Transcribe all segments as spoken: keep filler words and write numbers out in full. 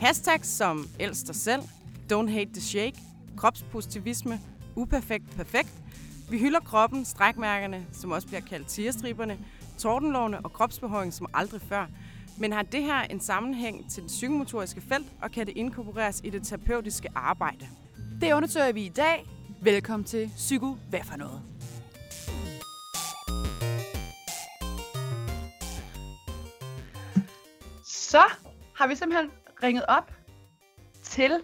Hashtags som elsk dig selv, don't hate the shake, kropspositivisme, uperfekt perfekt. Vi hylder kroppen, strækmærkerne, som også bliver kaldt tigerstriberne, tordenlovene og kropsbehøjning som aldrig før. Men har det her en sammenhæng til det psykomotoriske felt, og kan det inkorporeres i det terapeutiske arbejde? Det undersøger vi i dag. Velkommen til Psyko Hvad for noget. Så har vi simpelthen ringet op til,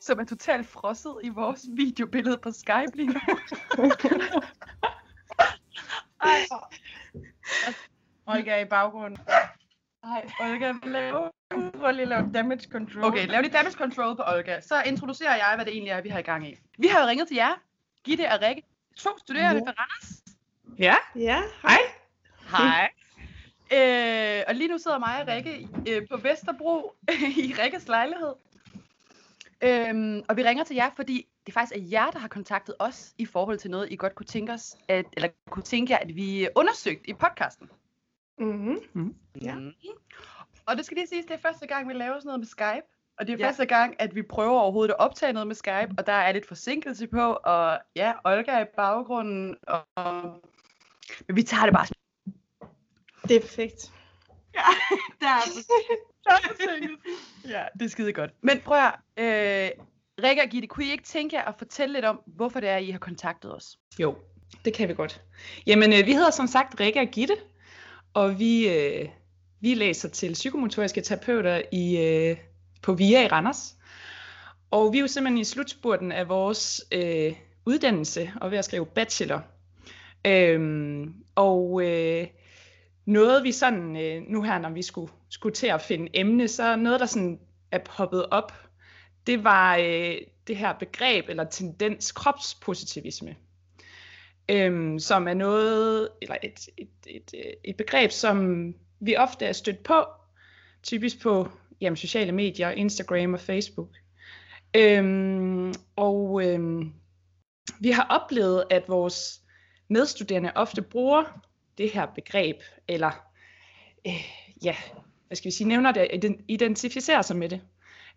som er totalt frosset i vores videobillede på Skype lige nu. Ej, Olga i baggrunden. Ej, Olga, lave, prøv lige at lave damage control. Okay, lav lige damage control på Olga. Så introducerer jeg, hvad det egentlig er, vi har i gang i. Vi har jo ringet til jer, Gitte og Rikke. To studerende fra Randers. Ja, ja. Hej. Hej. Øh, og lige nu sidder mig og Rikke øh, på Vesterbro i Rikkes lejlighed. Øhm, og vi ringer til jer, fordi det faktisk er jer, der har kontaktet os i forhold til noget, I godt kunne tænke os, at, eller kunne tænke jer, at vi undersøgte i podcasten. Mm-hmm. Mm-hmm. Ja. Og det skal lige siges, det er første gang, vi laver sådan noget med Skype. Og det er ja. første gang, at vi prøver overhovedet at optage noget med Skype, og der er lidt forsinkelse på, og ja, Olga er i baggrunden, og... men vi tager det bare. Det er perfekt. Ja, der er forsinkelsen. Ja, det er skide godt. Men prøv at øh, Rikke og Gitte, kunne I ikke tænke jer at fortælle lidt om, hvorfor det er, I har kontaktet os? Jo, det kan vi godt. Jamen, øh, vi hedder som sagt Rikke og Gitte, og vi, øh, vi læser til psykomotoriske terapeuter i, øh, på V I A Randers. Og vi er jo simpelthen i slutspurten af vores øh, uddannelse, og ved at skrive bachelor. Øhm, og... Øh, Noget vi sådan, nu her når vi skulle, skulle til at finde emne, så noget der sådan er poppet op, det var øh, det her begreb eller tendens kropspositivisme, øhm, som er noget, eller et, et, et, et begreb, som vi ofte er stødt på, typisk på jamen, sociale medier, Instagram og Facebook. Øhm, og øhm, vi har oplevet, at vores medstuderende ofte bruger det her begreb, eller øh, ja, hvad skal vi sige, nævner det, identificerer sig med det.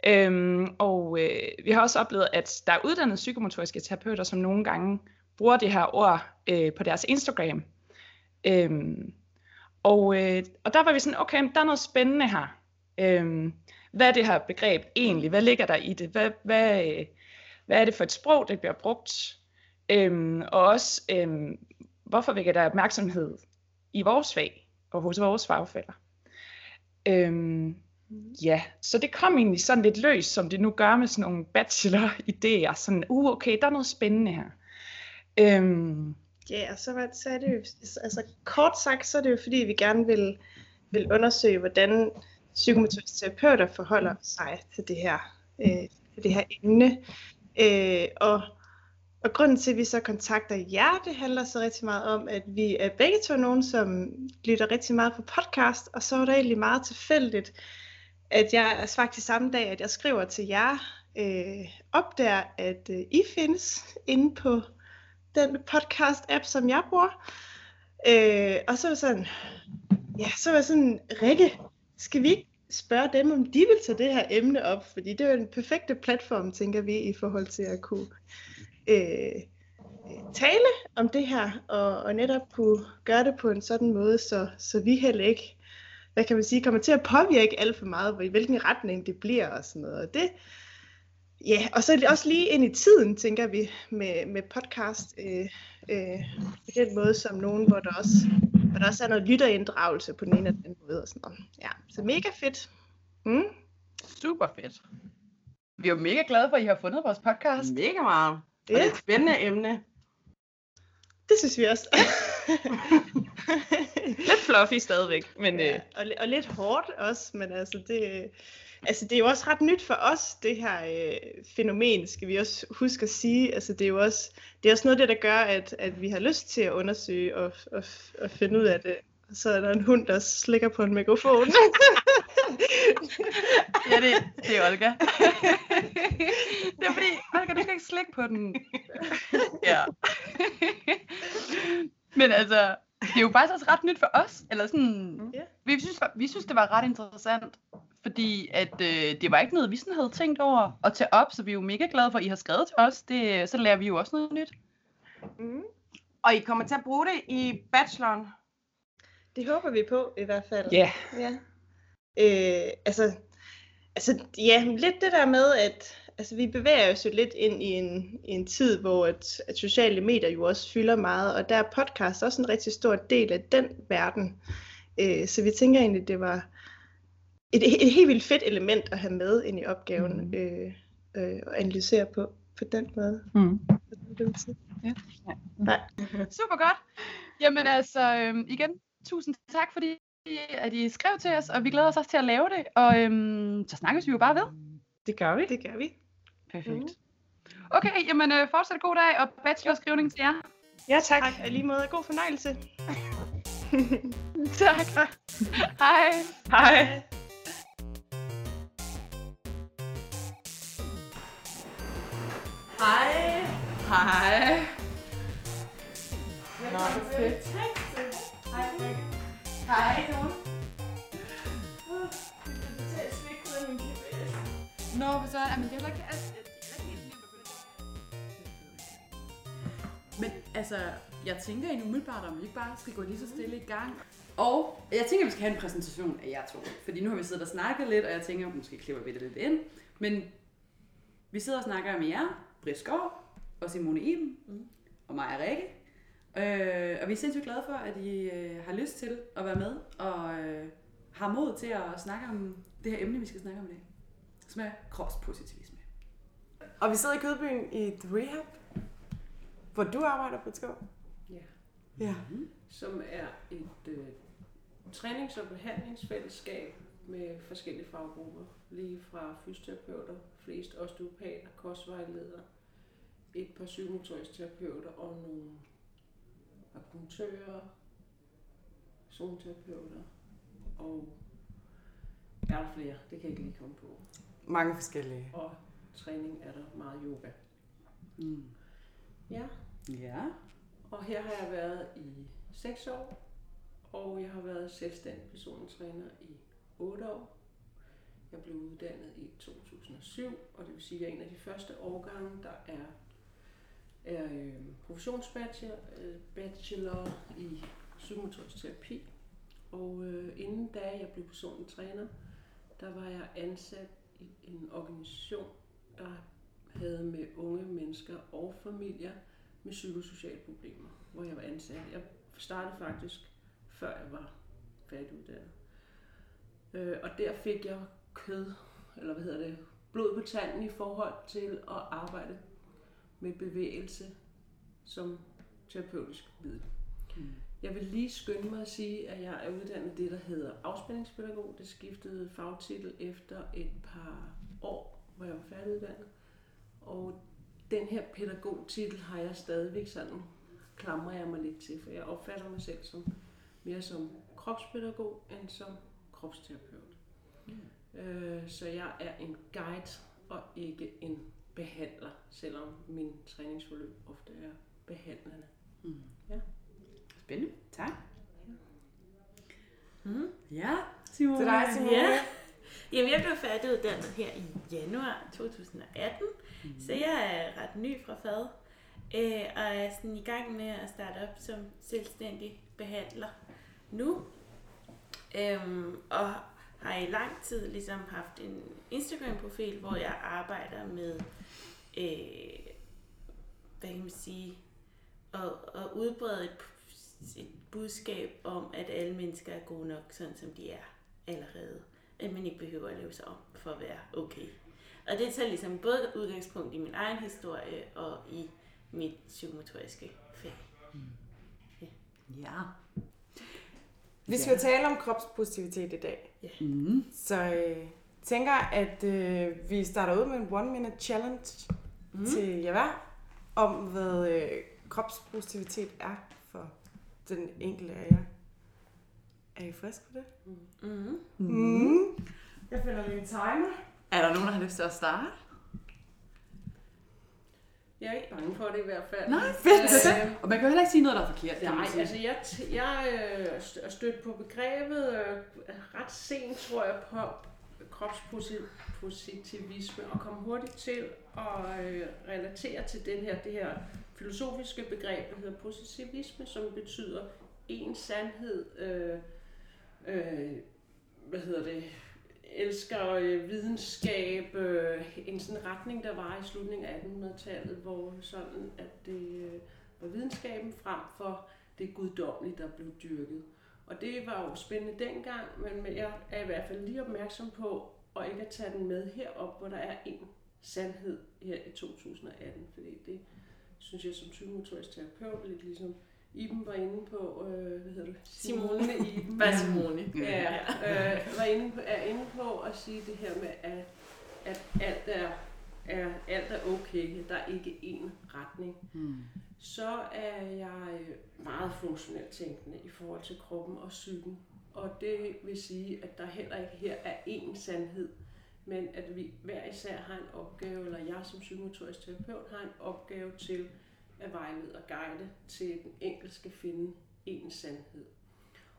Øhm, og øh, vi har også oplevet, at der er uddannede psykomotoriske terapeuter, som nogle gange bruger det her ord øh, på deres Instagram. Øhm, og, øh, og der var vi sådan, okay, der er noget spændende her. Øhm, hvad er det her begreb egentlig? Hvad ligger der i det? Hvad, hvad, øh, hvad er det for et sprog, der bliver brugt? Øhm, og også... Øh, Hvorfor vækker der opmærksomhed i vores fag og hos vores fagfæller? Øhm, ja, så det kom egentlig sådan lidt løs, som det nu gør med sådan nogle bachelor-idéer. Sådan, uh, okay, der er noget spændende her. Øhm, ja, og så, var, så er det jo, altså kort sagt, så er det jo fordi, vi gerne vil, vil undersøge, hvordan psykomotoriske terapeuter forholder sig til det her, øh, til det her emne. Øh, og... Og grunden til, at vi så kontakter jer, det handler så rigtig meget om, at vi er begge to nogen, som lytter rigtig meget på podcast. Og så er det egentlig meget tilfældigt, at jeg faktisk samme dag, at jeg skriver til jer, øh, opdager, at øh, I findes inde på den podcast-app, som jeg bruger. Øh, og så var sådan, ja, så var sådan, Rikke, skal vi ikke spørge dem, om de vil tage det her emne op? Fordi det er jo den perfekte platform, tænker vi, i forhold til at kunne... Øh, tale om det her og, og netop kunne gøre det på en sådan måde, så, så vi heller ikke, hvad kan man sige, kommer til at påvirke alt for meget, i hvilken retning det bliver og sådan noget. Og det, ja, og så også lige ind i tiden, tænker vi, med, med podcast øh, øh, på den måde som nogen, hvor der også, hvor der også er noget lytterinddragelse på den ene eller den anden måde og sådan noget. Ja, så mega fedt. Mm. Super fedt. Vi er jo mega glade for, at I har fundet vores podcast. Mega meget. Det. Og det er et spændende emne. Det synes vi også. Lidt fluffy stadigvæk. Men, ja, og, og lidt hårdt også, men altså det, altså det er jo også ret nyt for os, det her øh, fænomen, skal vi også huske at sige. Altså det er jo også, det er også noget af det, der gør, at, at vi har lyst til at undersøge og, og, og finde ud af det. Og så er der en hund, der slikker på en mikrofon. Ja, det, det er Olga. Det er fordi, Olga, du skal ikke slikke på den. Ja. Men altså, det er jo faktisk også ret nyt for os. Eller sådan, yeah. vi, synes, vi synes, det var ret interessant. fordi at, øh, det var ikke noget, vi sådan havde tænkt over at tage op, så vi er jo mega glade for, at I har skrevet til os. Det, så lærer vi jo også noget nyt. Mm. Og I kommer til at bruge det i bacheloren? Det håber vi på i hvert fald. Yeah. Ja. Øh, altså, altså, ja, lidt det der med, at altså, vi bevæger os jo lidt ind i en, i en tid, hvor at, at sociale medier jo også fylder meget, og der er podcast også en rigtig stor del af den verden. Øh, så vi tænker egentlig, at det var et, et helt vildt fedt element at have med ind i opgaven mm. øh, øh, og analysere på, på den måde. Mm. Ja. Nej. Super godt. Jamen altså, øh, igen, tusind tak fordi at I skrev til os, og vi glæder os også til at lave det, og øh, så snakkes vi jo bare ved. Det gør vi. Det gør vi. Perfekt. Mm. Okay, jamen øh, fortsat god dag, og bachelorskrivning til jer. Ja, tak. Tak, og lige måde. God fornøjelse. Tak. Hej. Hej. Hej. Hej. Nå, det er fedt. Hej. Hej. Nå, for så er det heller ikke altså, helt nemt at følge. Men altså, jeg tænker egentlig umiddelbart, om vi ikke bare skal gå lige så stille i gang. Og jeg tænker, vi skal have en præsentation af jer to. Fordi nu har vi siddet og snakket lidt, og jeg tænker, måske klipper vi det lidt ind. Men vi sidder og snakker med jer, Britt Schou og Simone Iben mm. og Maja og Rikke. Øh, og vi er sindssygt glade for, at I øh, har lyst til at være med og øh, har mod til at snakke om det her emne, vi skal snakke om i dag. Som er kropspositivisme. Og vi sidder i Kødbyen i The Rehab, hvor du arbejder på et skov. Ja. ja. Mm-hmm. Som er et øh, trænings- og behandlingsfællesskab med forskellige faggrupper. Lige fra fysioterapeuter, flest osteopater, kostvejledere, et par psykomotoriske terapeuter og nogle akupunktører, zoneterapeuter og er der flere, det kan jeg ikke lige komme på. Mange forskellige. Og træning er der meget yoga. Mm. Ja. Ja. Og her har jeg været i seks år, og jeg har været selvstændig personlig træner i otte år. Jeg blev uddannet i to tusind og syv, og det vil sige, at jeg er en af de første årgange, der er, er øh, professionsbachelor øh, bachelor i psykomotorisk terapi. Og øh, inden da jeg blev personlig træner, der var jeg ansat i en organisation, der havde med unge mennesker og familier med psykosociale problemer, hvor jeg var ansat. Jeg startede faktisk, før jeg var færdiguddannet. Øh, og der fik jeg kød, eller hvad hedder det, blod på tanden i forhold til at arbejde med bevægelse som terapeutisk middel. Mm. Jeg vil lige skynde mig at sige, at jeg er uddannet det, der hedder afspændingspædagog. Det skiftede fagtitel efter et par år, hvor jeg var færdiguddannet. Og den her pædagogtitel har jeg stadigvæk sådan, klamrer jeg mig lidt til, for jeg opfatter mig selv som mere som kropspædagog end som kropsterapeut. Mm. Øh, så jeg er en guide og ikke en behandler, selvom min træningsforløb ofte er behandlende. Mm. Ja. Spændende. Tak. Mm. Ja, Simone. Det er dig, Simone. Ja. Jamen, jeg blev færdiguddannet her i januar to tusind og atten, mm. så jeg er ret ny fra faget, øh, og er sådan i gang med at starte op som selvstændig behandler nu, øhm, og har i lang tid ligesom haft en Instagram-profil, hvor jeg arbejder med, øh, hvad kan man sige, at, at udbrede et et budskab om, at alle mennesker er gode nok, sådan som de er allerede. At man ikke behøver at leve sig om for at være okay. Og det tager ligesom både udgangspunkt i min egen historie og i mit psykomotoriske fag. Ja. ja. Vi skal jo tale om kropspositivitet i dag. Ja. Mm. Så jeg øh, tænker, at øh, vi starter ud med en one minute challenge mm. til jer hver, om hvad øh, kropspositivitet er for den enkelte af jer. Er I frisk på det? Mm. Mm. Mm. Jeg finder lige en timer. Er der nogen, der har lyst til at starte? Jeg er ikke bange for det i hvert fald. Nej, fedt! Øh, og man kan jo heller ikke sige noget, der er forkert. Nej, altså jeg, jeg er stødt på begrebet øh, ret sent, tror jeg, på, kropspositivisme og komme hurtigt til at øh, relatere til den her, det her filosofiske begreb, der hedder positivisme, som betyder en sandhed, øh, øh, hvad hedder det, elsker øh, videnskab, øh, en sådan retning, der var i slutningen af attenhundredetallet, hvor sådan, at det øh, var videnskaben frem for det guddommelige, der blev dyrket. Og det var jo spændende dengang, men jeg er i hvert fald lige opmærksom på at ikke at tage den med herop, hvor der er en sandhed her i to tusind og atten. Fordi det synes jeg som psykomotorisk terapeut, lidt ligesom Iben var inde på, øh, hvad hedder det? Simone Iben. Bare Simone. Ja, øh, var inde på, er inde på at sige det her med, at, at alt, er, er, alt er okay, der er ikke én retning. Hmm. Så er jeg meget funktionelt tænkende i forhold til kroppen og psyken. Og det vil sige, at der heller ikke her er én sandhed, men at vi hver især har en opgave, eller jeg som psykomotorisk terapeut har en opgave til at vejlede og guide til, at den enkelte skal finde én sandhed.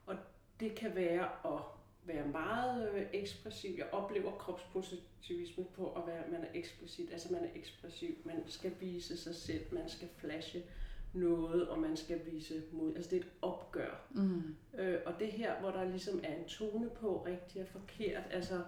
Og det kan være at være meget ekspressiv. Jeg oplever kropspositivisme på at være, at man er eksplicit. Altså man er ekspressiv, man skal vise sig selv, man skal flashe noget, og man skal vise mod. Altså det er et opgør. Mm. Øh, og det her, hvor der ligesom er en tone på, rigtig og forkert. Altså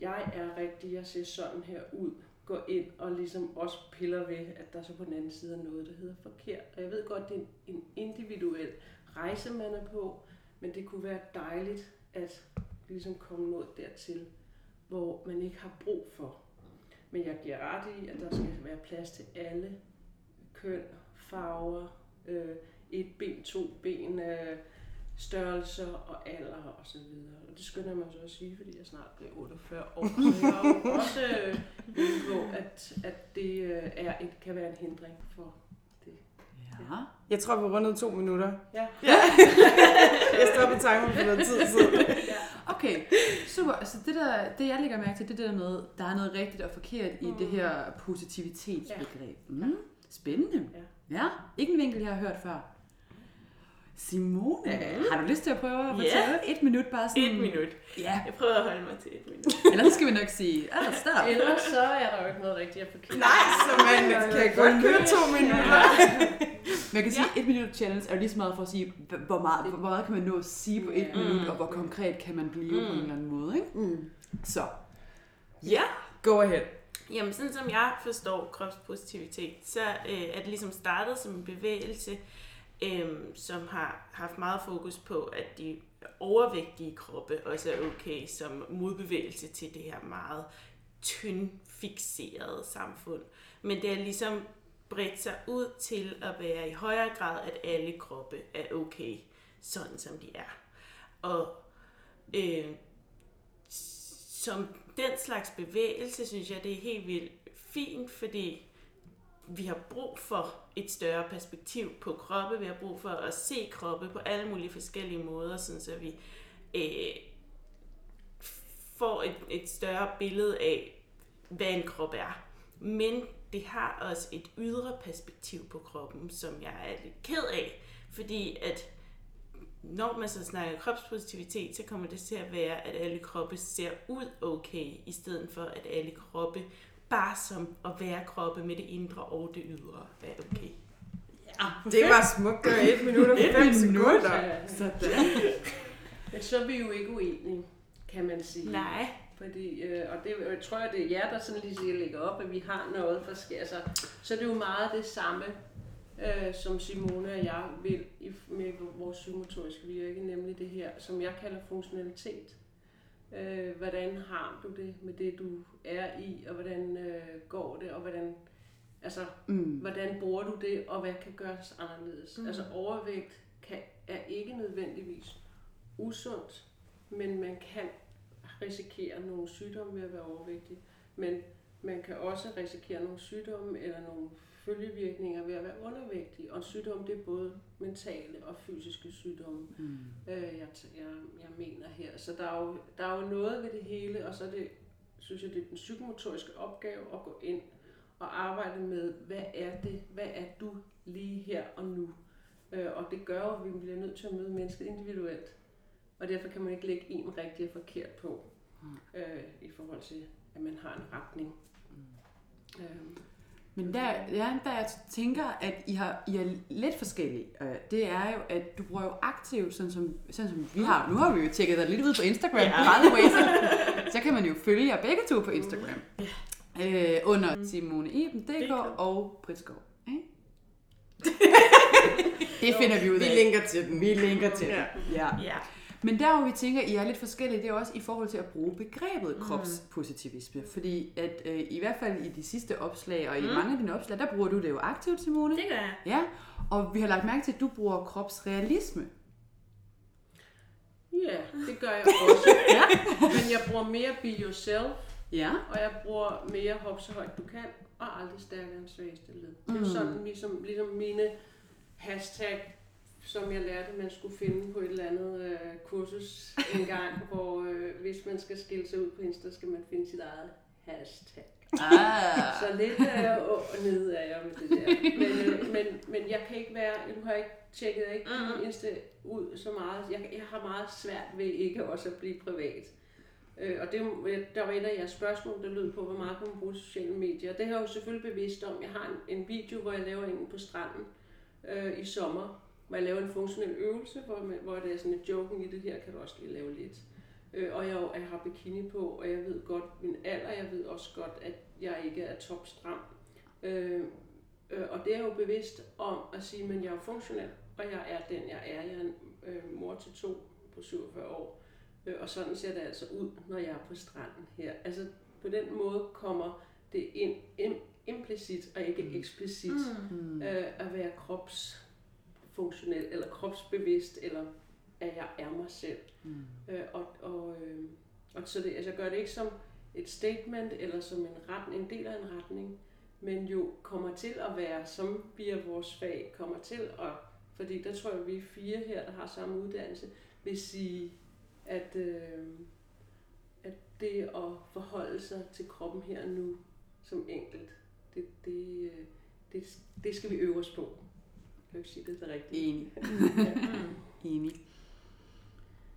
jeg er rigtig, jeg ser sådan her ud. Gå ind og ligesom også piller ved, at der så på den anden side er noget, der hedder forkert. Og jeg ved godt, det er en individuel rejse, man er på, men det kunne være dejligt at ligesom komme noget dertil, hvor man ikke har brug for. Men jeg giver ret i, at der skal være plads til alle køn, farver, øh, et ben, to ben, øh, størrelser og alder og så videre. Og det skynder man så at sige, fordi jeg snart bliver otteogfyrre år, så jeg har jo også øh, på, at, at det øh, er, et, kan være en hindring for det. Ja. Jeg tror, vi rundede to minutter. Ja. Ja. Jeg står på timer for noget tid siden. Okay, super. Altså det, der, det jeg lægger mærke til, det der med, der er noget rigtigt og forkert i mm. det her positivitetsbegreb. Mm. Ja. Spændende. Ja. Ja, ikke en vinkel, jeg har hørt før. Simone, ja. Har du lyst til at prøve at fortælle yeah. et minut bare sådan? Et minut. Ja. Jeg prøver at holde mig til et minut. Ellers skal vi nok sige, ah, stop. Ellers så er der jo ikke noget rigtigt at forkert. Nej, så man ja, kan jeg godt køre to minutter. Ja. Man kan sige, ja. Et minut challenge er jo lige så meget for at sige, hvor meget, hvor meget kan man nå at sige på et mm. minut, og hvor konkret kan man blive mm. på en eller anden måde, ikke? Mm. Så. Ja. Yeah. Go ahead. Jamen, sådan som jeg forstår kropspositivitet, så øh, er det ligesom startet som en bevægelse, øh, som har haft meget fokus på, at de overvægtige kroppe også er okay som modbevægelse til det her meget tyndfikserede samfund. Men det er ligesom bredt sig ud til at være i højere grad, at alle kroppe er okay, sådan som de er. Og øh, som den slags bevægelse, synes jeg, det er helt vildt fint, fordi vi har brug for et større perspektiv på kroppe. Vi har brug for at se kroppe på alle mulige forskellige måder, sådan så vi øh, får et, et større billede af, hvad en krop er. Men det har også et ydre perspektiv på kroppen, som jeg er lidt ked af, fordi at når man så snakker kropspositivitet, så kommer det til at være, at alle kroppe ser ud okay, i stedet for at alle kroppe, bare som at være kroppe med det indre og det ydre, er okay. Ja, det var smukt. Et minut og fem sekunder. Sådan. Men så er vi jo ikke uenige, kan man sige. Nej. Fordi, øh, og det, jeg tror, det er jer, der sådan lige siger, lægger op, at vi har noget forskelligt. Altså, så det er jo meget det samme, øh, som Simone og jeg vil i, med vores psykomotoriske virke, nemlig det her, som jeg kalder funktionalitet. Øh, hvordan har du det med det, du er i, og hvordan øh, går det, og hvordan, altså, mm. hvordan bruger du det, og hvad kan gøres anderledes? Mm. Altså overvægt kan, er ikke nødvendigvis usundt, men man kan risikere nogle sygdomme ved at være overvægtig, men man kan også risikere nogle sygdomme eller nogle følgevirkninger ved at være undervægtig. Og sygdomme, det er både mentale og fysiske sygdomme, mm. øh, jeg, jeg, jeg mener her. Så der er, jo, der er jo noget ved det hele, og så er det, synes jeg, det er den psykomotoriske opgave at gå ind og arbejde med, hvad er det, hvad er du lige her og nu? Øh, og det gør at vi bliver nødt til at møde mennesket individuelt. Og derfor kan man ikke lægge en rigtig og forkert på. mm. øh, i forhold til, at man har en retning. Mm. Øhm. Men der, ja, der jeg tænker, at I, har, I er lidt forskellige, det er jo, at du bruger jo aktivt, sådan som, sådan som vi har. Nu har vi jo tjekket dig lidt ud på Instagram, ja. way, så, så kan man jo følge jer begge to på Instagram. Mm. Øh, under mm. Simone Iben, D K og Britt Schou. Eh? Det finder vi ud af. Vi linker til dem. Vi linker til dem. Ja. Ja. Ja. Men der hvor vi tænker, I er lidt forskellige, det er også i forhold til at bruge begrebet kropspositivisme. Fordi at øh, i hvert fald i de sidste opslag, og i mm. mange af dine opslag, der bruger du det jo aktivt, Simone. Det gør jeg. Ja, og vi har lagt mærke til, at du bruger kropsrealisme. Ja, det gør jeg også. Ja. Men jeg bruger mere be yourself. Ja. Og jeg bruger mere hop så højt du kan, og aldrig stærkere end svageste led. Mm. Det er sådan ligesom, ligesom mine hashtag, som jeg lærte, man skulle finde på et eller andet øh, kursus en gang, hvor øh, hvis man skal skille sig ud på Insta, skal man finde sit eget hashtag. Ah. Så lidt øh, åh, nede er jeg med det der. Men, øh, men, men jeg kan ikke være, nu har jeg ikke tjekket ikke min Insta ud så meget. Jeg, jeg har meget svært ved ikke også at blive privat. Øh, og det, der var et af jeres spørgsmål, der lød på, hvor meget man bruger sociale medier. Det har jeg jo selvfølgelig bevidst om. Jeg har en, en video, hvor jeg laver en på stranden øh, i sommer, hvor jeg laver en funktionel øvelse, hvor, man, hvor det er sådan et joking i det her, kan du også lige lave lidt. Øh, og jeg, jeg har bikini på, og jeg ved godt min alder, jeg ved også godt, at jeg ikke er topstram. Øh, øh, og det er jo bevidst om at sige, men jeg er funktionel, og jeg er den, jeg er. Jeg er en øh, mor til to på syvogfyrre år. Og sådan ser det altså ud, når jeg er på stranden her. Altså på den måde kommer det ind implicit og ikke eksplicit mm. øh, at være kropsfunktionel eller kropsbevidst, eller at jeg er mig selv. Mm. Øh, og, og, øh, og så det, altså jeg gør det ikke som et statement eller som en, ret, en del af en retning, men jo kommer til at være, som vi er vores fag, kommer til at, fordi der tror jeg, vi er fire her, der har samme uddannelse, vil sige, At, øh, at det at forholde sig til kroppen her og nu som enkelt, det, det, det, det skal vi øve os på. Jeg kan jo ikke sige, det er det rigtige. Enig. Ja. Enig.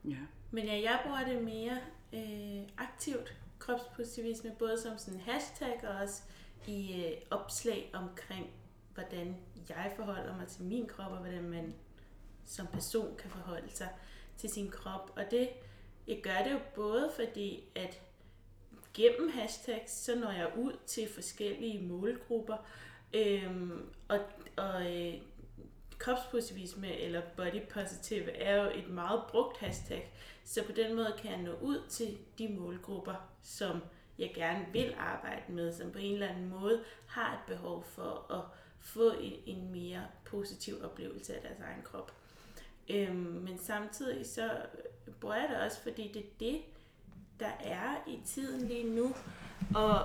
Ja. Men ja, jeg bruger det mere øh, aktivt, kropspositivisme, både som sådan hashtag og også i øh, opslag omkring, hvordan jeg forholder mig til min krop, og hvordan man som person kan forholde sig til sin krop, og det, jeg gør det jo både fordi, at gennem hashtags, så når jeg ud til forskellige målgrupper, øhm, og, og øh, kropspositivisme eller body positive er jo et meget brugt hashtag, så på den måde kan jeg nå ud til de målgrupper, som jeg gerne vil arbejde med, som på en eller anden måde har et behov for at få en, en mere positiv oplevelse af deres egen krop. Øhm, men samtidig så bruger jeg det også, fordi det er det, der er i tiden lige nu, og,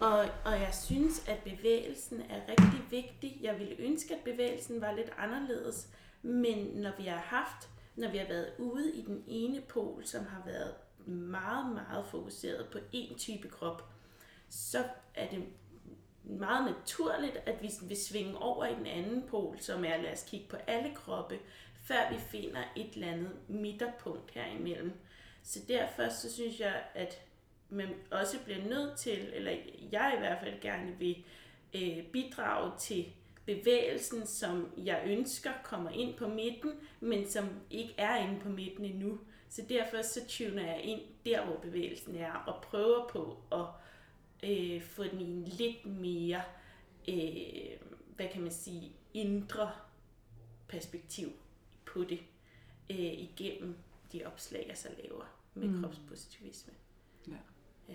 og, og jeg synes, at bevægelsen er rigtig vigtig. Jeg ville ønske, at bevægelsen var lidt anderledes, men når vi har haft, når vi har været ude i den ene pol, som har været meget, meget fokuseret på én type krop, så er det meget naturligt, at vi vil svinge over i den anden pol, som er, lad os kigge på alle kroppe, før vi finder et eller andet midterpunkt herimellem. Så derfor så synes jeg, at man også bliver nødt til, eller jeg i hvert fald gerne vil øh, bidrage til bevægelsen, som jeg ønsker kommer ind på midten, men som ikke er inde på midten endnu. Så derfor så tuner jeg ind der, hvor bevægelsen er, og prøver på at Øh, få den i en lidt mere, øh, hvad kan man sige, indre perspektiv på det, øh, igennem de opslag, jeg så laver med mm. kropspositivisme. Ja. Ja.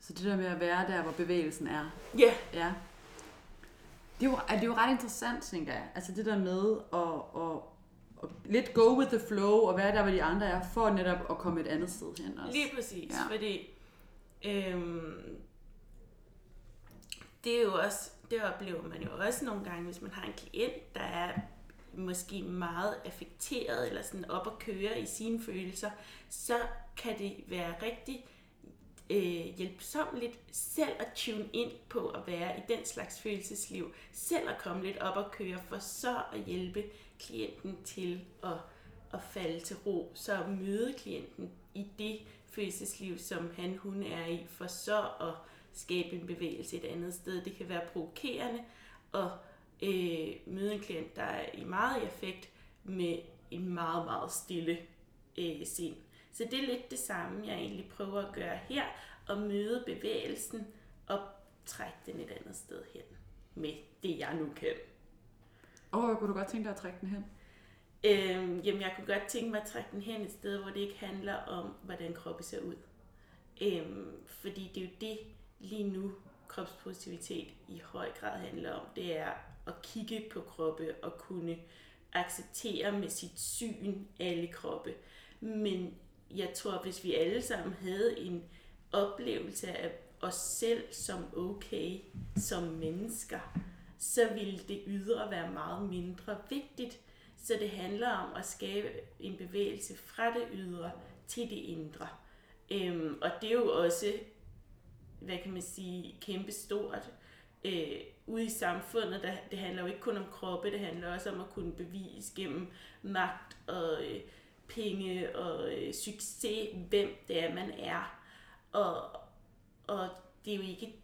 Så det der med at være der, hvor bevægelsen er. Yeah. Ja. Det er, jo, det er jo ret interessant, tænker jeg. Altså det der med at, at, at lidt go with the flow, og være der, hvor de andre er, for netop at komme et andet sted hen også. Lige præcis, ja. Fordi Øhm, det er jo også, det oplever man jo også nogle gange, hvis man har en klient, der er måske meget affekteret eller sådan op at køre i sine følelser, så kan det være rigtig øh, hjælpsomt selv at tune ind på at være i den slags følelsesliv, selv at komme lidt op at køre, for så at hjælpe klienten til at at falde til ro, så møde klienten i det følelsesliv, som han, hun er i, for så at skabe en bevægelse et andet sted. Det kan være provokerende at øh, møde en klient, der er i meget i affekt med en meget, meget stille øh, sind. Så det er lidt det samme, jeg egentlig prøver at gøre her, at møde bevægelsen og trække den et andet sted hen med det, jeg nu kan. Og hvor kunne du godt tænke dig at trække den hen? Øhm, jamen, jeg kunne godt tænke mig at trække den hen et sted, hvor det ikke handler om, hvordan kroppen ser ud. Øhm, fordi det er jo det lige nu, kropspositivitet i høj grad handler om. Det er at kigge på kroppe og kunne acceptere med sit syn alle kroppe. Men jeg tror, hvis vi alle sammen havde en oplevelse af os selv som okay, som mennesker, så ville det ydre være meget mindre vigtigt. Så det handler om at skabe en bevægelse fra det ydre til det indre. Øhm, og det er jo også, hvad kan man sige, kæmpestort øh, ude i samfundet. Der, det handler jo ikke kun om kroppe, det handler også om at kunne bevise gennem magt og øh, penge og øh, succes, hvem det er, man er. Og, og det er jo ikke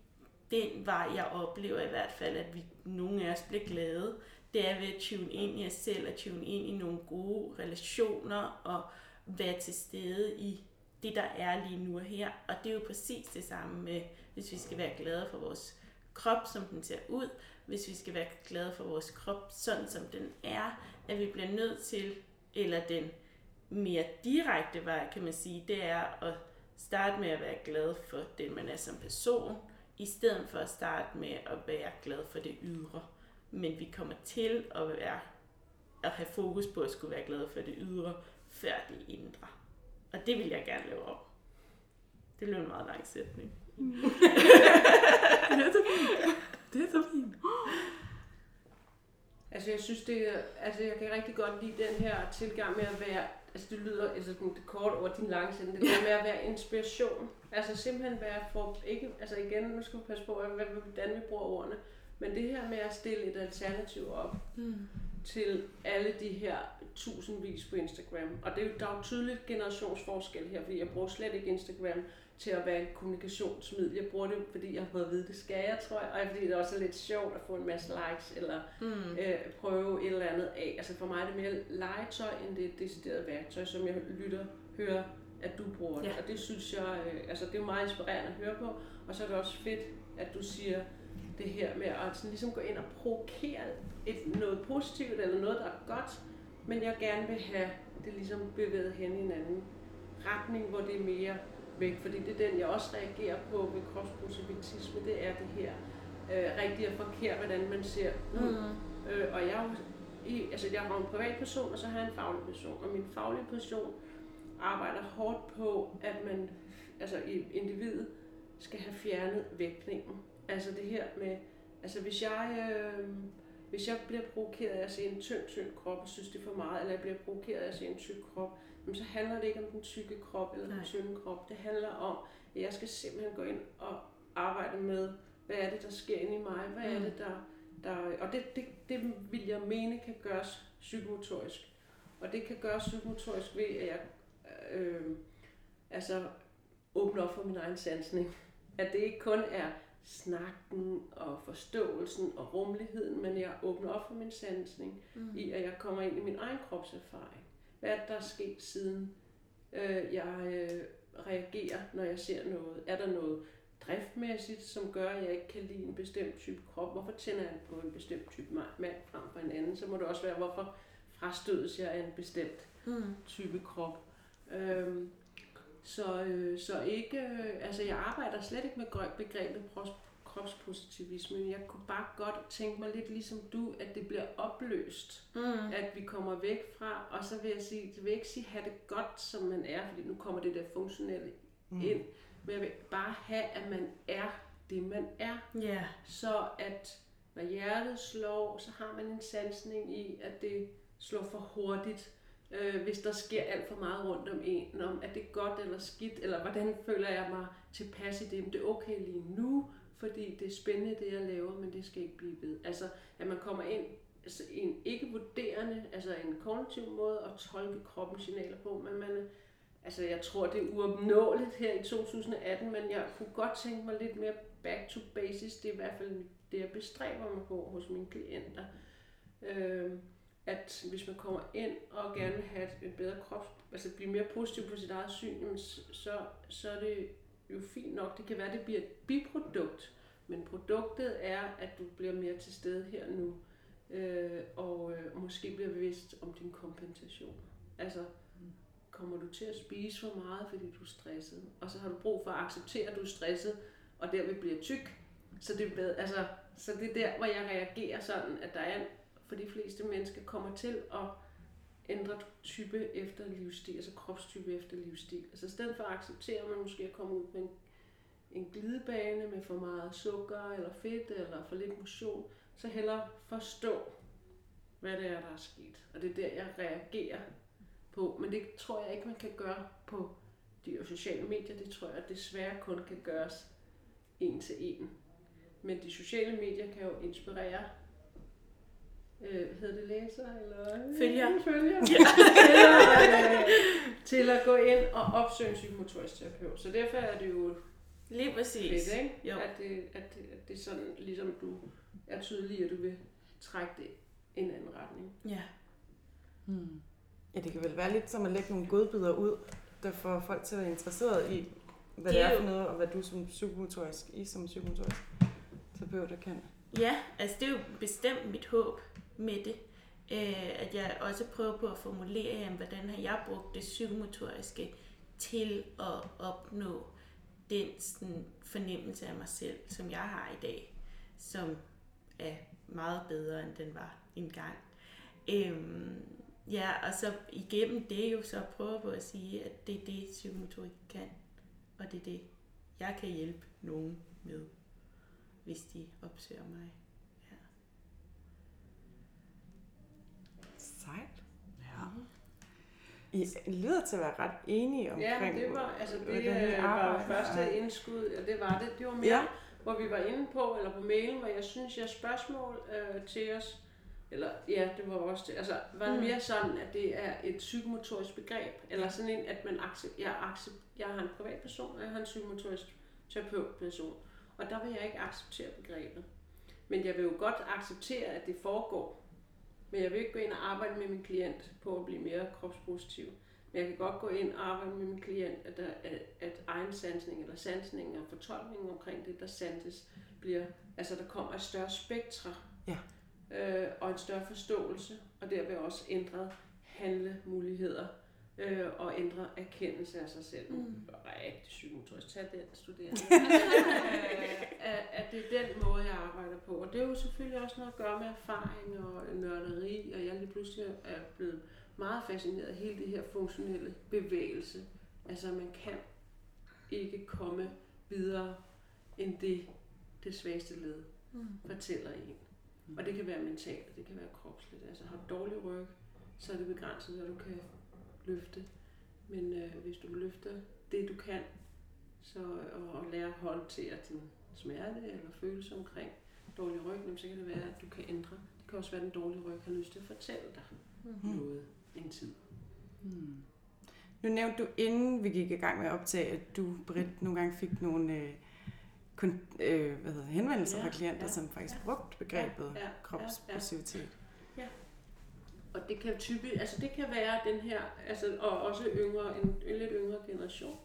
den vej, jeg oplever i hvert fald, at vi, nogle af os bliver glade. Det er ved at tune ind i os selv og tune ind i nogle gode relationer og være til stede i det, der er lige nu og her. Og det er jo præcis det samme med, hvis vi skal være glade for vores krop, som den ser ud. Hvis vi skal være glade for vores krop, sådan som den er, at vi bliver nødt til, eller den mere direkte vej, kan man sige, det er at starte med at være glad for den, man er som person, i stedet for at starte med at være glad for det ydre. Men vi kommer til at, være, at have fokus på at skulle være glade for det ydre, før det indre. Og det vil jeg gerne lave op. Det blev en meget lang sætning. Mm. Det er så fint. Det er så fint. Altså jeg synes, det er, altså jeg kan rigtig godt lide den her tilgang med at være, altså det lyder altså det kort over din lange sætning, det der med at være inspiration. Altså simpelthen være for, ikke, altså igen, nu skal vi passe på, hvordan vi bruger ordene. Men det her med at stille et alternativ op mm. til alle de her tusindvis på Instagram. Og det er jo, der er jo tydeligt generationsforskel her, fordi jeg bruger slet ikke Instagram til at være et kommunikationsmiddel. Jeg bruger det, fordi jeg har fået at vide, det skal jeg, tror jeg. Og fordi det også er lidt sjovt at få en masse likes eller mm. øh, prøve et eller andet af. Altså for mig er det mere legetøj, end det er et decideret værktøj, som jeg lytter, hører, at du bruger det. Ja. Og det synes jeg, øh, altså det er jo meget inspirerende at høre på. Og så er det også fedt, at du siger, det her med at sådan ligesom gå ind og provokere et, noget positivt eller noget, der er godt, men jeg gerne vil have det ligesom bevæget hen i en anden retning, hvor det er mere væk. Fordi det er den, jeg også reagerer på ved kropspositivisme, det er det her øh, rigtigt og forkert, hvordan man ser ud. Mm. Øh, og jeg, i, altså jeg var en privatperson, og så har jeg en faglig person, og min faglige person arbejder hårdt på, at man, altså individet, skal have fjernet vægtningen. Altså det her med, altså hvis jeg, øh, hvis jeg bliver provokeret af at se en tynd, tynd krop og synes det er for meget, eller jeg bliver provokeret af at se en tyk krop, så handler det ikke om den tykke krop eller den Nej. Tynde krop. Det handler om, at jeg skal simpelthen gå ind og arbejde med, hvad er det, der sker inde i mig, hvad mm. er det, der, der og det, det, det vil jeg mene kan gøres psykomotorisk. Og det kan gøres psykomotorisk ved, at jeg øh, altså åbner op for min egen sansning. At det ikke kun er snakken og forståelsen og rummeligheden, men jeg åbner op for min sansning mm. i, at jeg kommer ind i min egen kropserfaring. Hvad er det, der er sket siden øh, jeg øh, reagerer, når jeg ser noget? Er der noget driftmæssigt, som gør, at jeg ikke kan lide en bestemt type krop? Hvorfor tænder jeg på en bestemt type mand frem for en anden? Så må det også være, hvorfor frastødes jeg af en bestemt mm. type krop? Øhm, Så, øh, så ikke, øh, altså jeg arbejder slet ikke med begrebet kropspositivisme, men jeg kunne bare godt tænke mig lidt ligesom du, at det bliver opløst, mm. at vi kommer væk fra, og så vil jeg sige, det vil ikke sige, have det godt, som man er, fordi nu kommer det der funktionelle mm. ind, men jeg vil bare have, at man er det, man er, yeah. så at når hjertet slår, så har man en sansning i, at det slår for hurtigt, Øh, hvis der sker alt for meget rundt om en, om er det godt eller skidt, eller hvordan føler jeg mig tilpas i det, men det er okay lige nu, fordi det er spændende det jeg laver, men det skal ikke blive ved. Altså, at man kommer ind en ikke-vurderende, altså en kognitiv måde at tolke kroppens signaler på, men man, altså jeg tror det er uopnåeligt her i to tusind atten, men jeg kunne godt tænke mig lidt mere back to basics, det er i hvert fald det jeg bestræber mig på hos mine klienter. Øh, at hvis man kommer ind og gerne vil have et bedre krop, altså blive mere positiv på sit eget syn, så, så er det jo fint nok, det kan være det bliver et biprodukt, men produktet er, at du bliver mere til stede her nu. Øh, og øh, måske bliver bevidst om din kompensation. Altså, kommer du til at spise for meget, fordi du er stresset? Og så har du brug for at acceptere, at du er stresset, og derved bliver tyk. Så det er, altså, så det er der, hvor jeg reagerer sådan, at der er, for de fleste mennesker kommer til at ændre type efter livsstil, altså kropstype efter livsstil. Altså i stedet for at acceptere, at man måske er kommet ud med en, en glidebane med for meget sukker, eller fedt, eller for lidt motion, så hellere forstå, hvad det er, der er sket. Og det er der, jeg reagerer på. Men det tror jeg ikke, man kan gøre på de sociale medier. Det tror jeg desværre kun kan gøres en til en. Men de sociale medier kan jo inspirere, øh, hedder det læsere eller følger, følger. Ja. Eller, øh, til at gå ind og opsøge en psykomotorisk terapeut. Så derfor er det jo lige præcis fedt, ikke? At, det, at, det, at det er sådan, ligesom du er tydelig, at du vil trække det i en anden retning. Ja. Hmm. Ja, det kan vel være lidt som at lægge nogle godbidder ud, der får folk til at være interesseret i, hvad det er, det er for noget, og hvad du som psykomotorisk, I som psykomotorisk terapeuter kan. Ja, altså det er jo bestemt mit håb med det, at jeg også prøver på at formulere, hvordan har jeg brugt det psykomotoriske til at opnå den sådan, fornemmelse af mig selv, som jeg har i dag, som er meget bedre, end den var engang. Øhm, ja, og så igennem det jo så prøver på at sige, at det er det, psykomotorik kan, og det er det, jeg kan hjælpe nogen med, hvis de opsøger mig. Ja. Sejt. Ja. I lyder til at være ret enige omkring. Ja, det var altså det, det øh, var første indskud, og det var det. Det var mere, ja. Hvor vi var inde på eller på mailen, hvor jeg synes, jeg spørgsmål øh, til os, eller ja, det var også det. Altså var det mere sådan, at det er et psykomotorisk begreb, eller sådan en, at man accept, jeg accept, jeg har en privatperson, og jeg har en psykomotorisk terapeutperson, og der vil jeg ikke acceptere begrebet, men jeg vil jo godt acceptere, at det foregår. Men jeg vil ikke gå ind og arbejde med min klient på at blive mere kropspositiv. Men jeg kan godt gå ind og arbejde med min klient, at, der, at, at egensansning eller sansning og fortolkningen omkring det, der sanses, bliver, altså der kommer et større spektre, ja. øh, og en større forståelse, og derved også ændre handlemuligheder øh, og ændre erkendelse af sig selv. Mm. Rigtig psykomotorisk, tag den studerende. at, at det er den måde, jeg arbejder på. Og det er jo selvfølgelig også noget at gøre med erfaring og nørderi, og jeg lige pludselig er blevet meget fascineret af hele det her funktionelle bevægelse. Altså man kan ikke komme videre end det, det svageste led fortæller en. Og det kan være mentalt, det kan være kropsligt. Altså har du dårlig ryg, så er det begrænset, hvad du kan løfte. Men øh, hvis du løfter det, du kan, så, og, og lærer at håndtere din smerte eller følelse omkring dårlig ryg, så kan det være, at du kan ændre. Det kan også være, at den dårlige ryg har lyst til at fortælle dig mm-hmm. noget en tid. Mm. Nu nævnte du, inden vi gik i gang med at optage, at du, Britt, nogle gange fik nogle øh, kun, øh, hvad hedder, henvendelser ja, fra klienter, ja, som faktisk ja, brugte begrebet ja, ja, kropspositivitet. Ja, ja. Og det kan typisk, altså det kan være den her, altså, og også yngre, en, en lidt yngre generation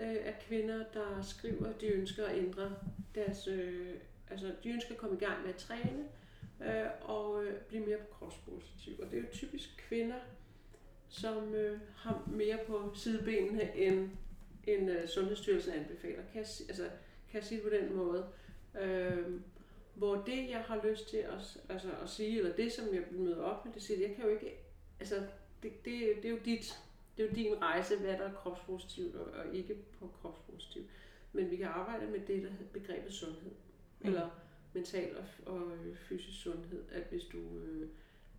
øh, af kvinder, der skriver, at de ønsker at ændre deres, øh, altså de ønsker at komme i gang med at træne, øh, og øh, blive mere kropspositiv. Og det er jo typisk kvinder, som øh, har mere på sidebenene, end, end øh, Sundhedsstyrelsen anbefaler. Kan jeg, altså, kan jeg sige det på den måde? Øh, Hvor det, jeg har lyst til at, altså at sige, eller det, som jeg møder op med, det siger, jeg kan jo ikke, altså, det, det, det er jo dit, det er jo din rejse, hvad der er kropspositivt og, og ikke på kropspositivt. Men vi kan arbejde med det, der begrebet sundhed, mm. eller mental og, og fysisk sundhed, at hvis du øh,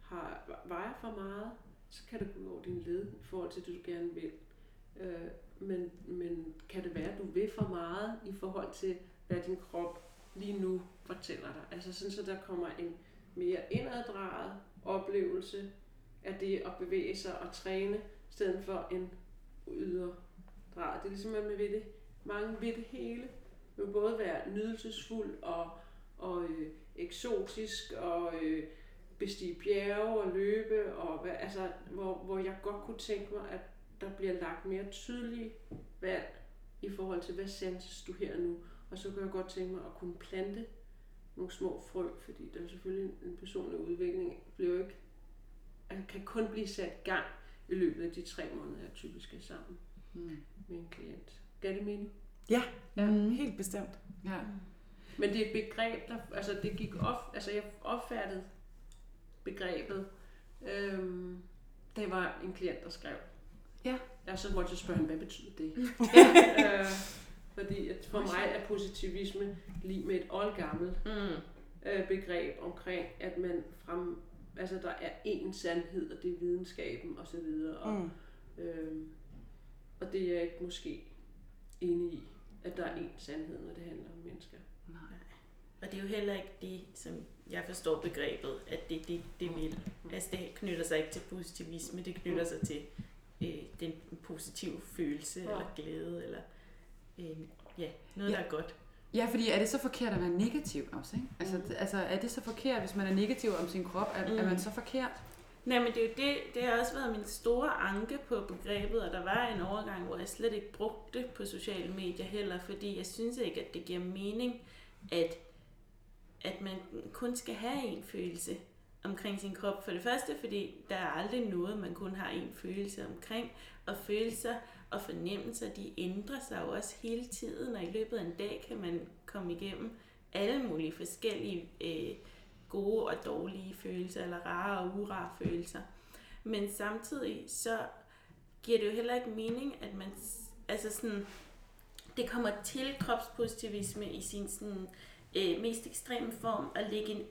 har, vejer for meget, så kan det gå over din led i forhold til det, du gerne vil. Øh, men, men kan det være, at du vil for meget i forhold til, hvad din krop lige nu fortæller dig. Altså sådan, så der kommer en mere indaddraget oplevelse af det at bevæge sig og træne, i stedet for en yderdrejet. Det kan simpelthen med ved det, mange ved det hele. Det vil både være nydelsesfuld og, og øh, eksotisk og øh, bestige bjerge og løbe, og hvad, altså, hvor, hvor jeg godt kunne tænke mig, at der bliver lagt mere tydelige valg i forhold til, hvad sanses du her nu? Og så kan jeg godt tænke mig at kunne plante nogle små frø, fordi der er selvfølgelig en personlig udvikling, bliver ikke, kan kun blive sat gang i løbet af de tre måneder, jeg typisk er sammen mm. med en klient. Gør det mening? Ja, ja. Mm. Helt bestemt. Ja. Men det er et begreb, der, altså det gik op, altså jeg opfattede begrebet, øhm, det var en klient, der skrev. Ja. Og så måtte jeg spørge hende, hvad betyder det? Ja. øh, fordi at for mig er positivisme lige med et oldgammelt mm. øh, begreb omkring, at man frem, altså der er én sandhed, og det er videnskaben og så videre. Og, mm. øh, og det er jeg ikke måske enig i, at der er én sandhed, når det handler om mennesker. Nej. Og det er jo heller ikke det, som jeg forstår begrebet, at det er det, det vil. Altså det knytter sig ikke til positivisme, det knytter sig til øh, den positive følelse ja. Eller glæde eller øh, ja, noget, ja. Der er godt. Ja, fordi er det så forkert at være negativ også, ikke? Altså, mm. altså er det så forkert, hvis man er negativ om sin krop, er, mm. er man så forkert? Nej, men det er jo det, det har også været min store anke på begrebet, og der var en overgang, hvor jeg slet ikke brugte det på sociale medier heller, fordi jeg synes ikke, at det giver mening, at, at man kun skal have en følelse omkring sin krop. For det første, fordi der er aldrig noget, man kun har en følelse omkring, og følelser og fornemmelser, de ændrer sig jo også hele tiden, og i løbet af en dag kan man komme igennem alle mulige forskellige øh, gode og dårlige følelser, eller rare og urare følelser. Men samtidig så giver det jo heller ikke mening, at man, altså sådan, det kommer til kropspositivisme i sin sådan, øh, mest ekstreme form, at lægge en,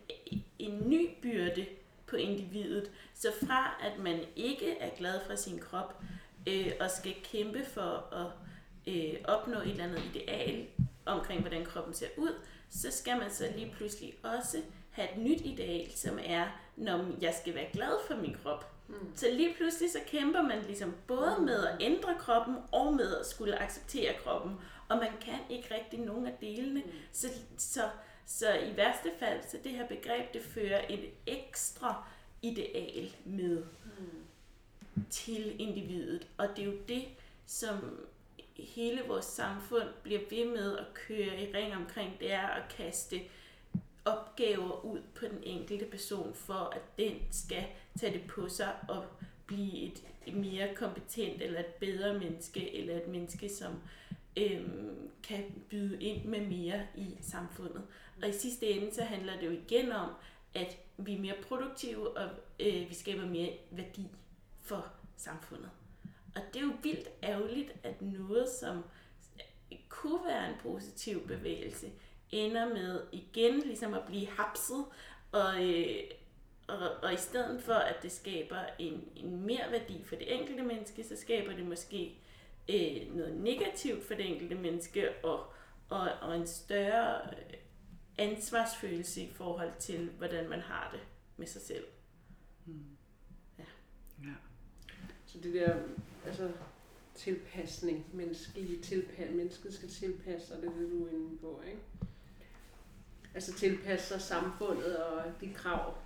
en ny byrde på individet, så fra at man ikke er glad for sin krop, øh, og skal kæmpe for at øh, opnå et eller andet ideal omkring, hvordan kroppen ser ud, så skal man så lige pludselig også have et nyt ideal, som er, når jeg skal være glad for min krop. Mm. Så lige pludselig så kæmper man ligesom både med at ændre kroppen og med at skulle acceptere kroppen, og man kan ikke rigtig nogen af delene. Mm. Så, så, så i værste fald, så det her begreb, det fører et ekstra ideal med mm. til individet, og det er jo det, som hele vores samfund bliver ved med at køre i ring omkring, det er at kaste opgaver ud på den enkelte person, for at den skal tage det på sig og blive et mere kompetent eller et bedre menneske, eller et menneske, som øhm, kan byde ind med mere i samfundet. Og i sidste ende, så handler det jo igen om, at vi er mere produktive, og øh, vi skaber mere værdi for samfundet. Og det er jo vildt ærgerligt, at noget, som kunne være en positiv bevægelse, ender med igen ligesom at blive hapset, og, øh, og, og i stedet for, at det skaber en, en mere værdi for det enkelte menneske, så skaber det måske øh, noget negativt for det enkelte menneske, og, og, og en større ansvarsfølelse i forhold til, hvordan man har det med sig selv. Hmm. Ja. Ja. Så det der, altså tilpasning, menneskelige tilpas, mennesket skal tilpasse sig, det er det, du er inde på, ikke? Altså tilpasse sig samfundet og de krav.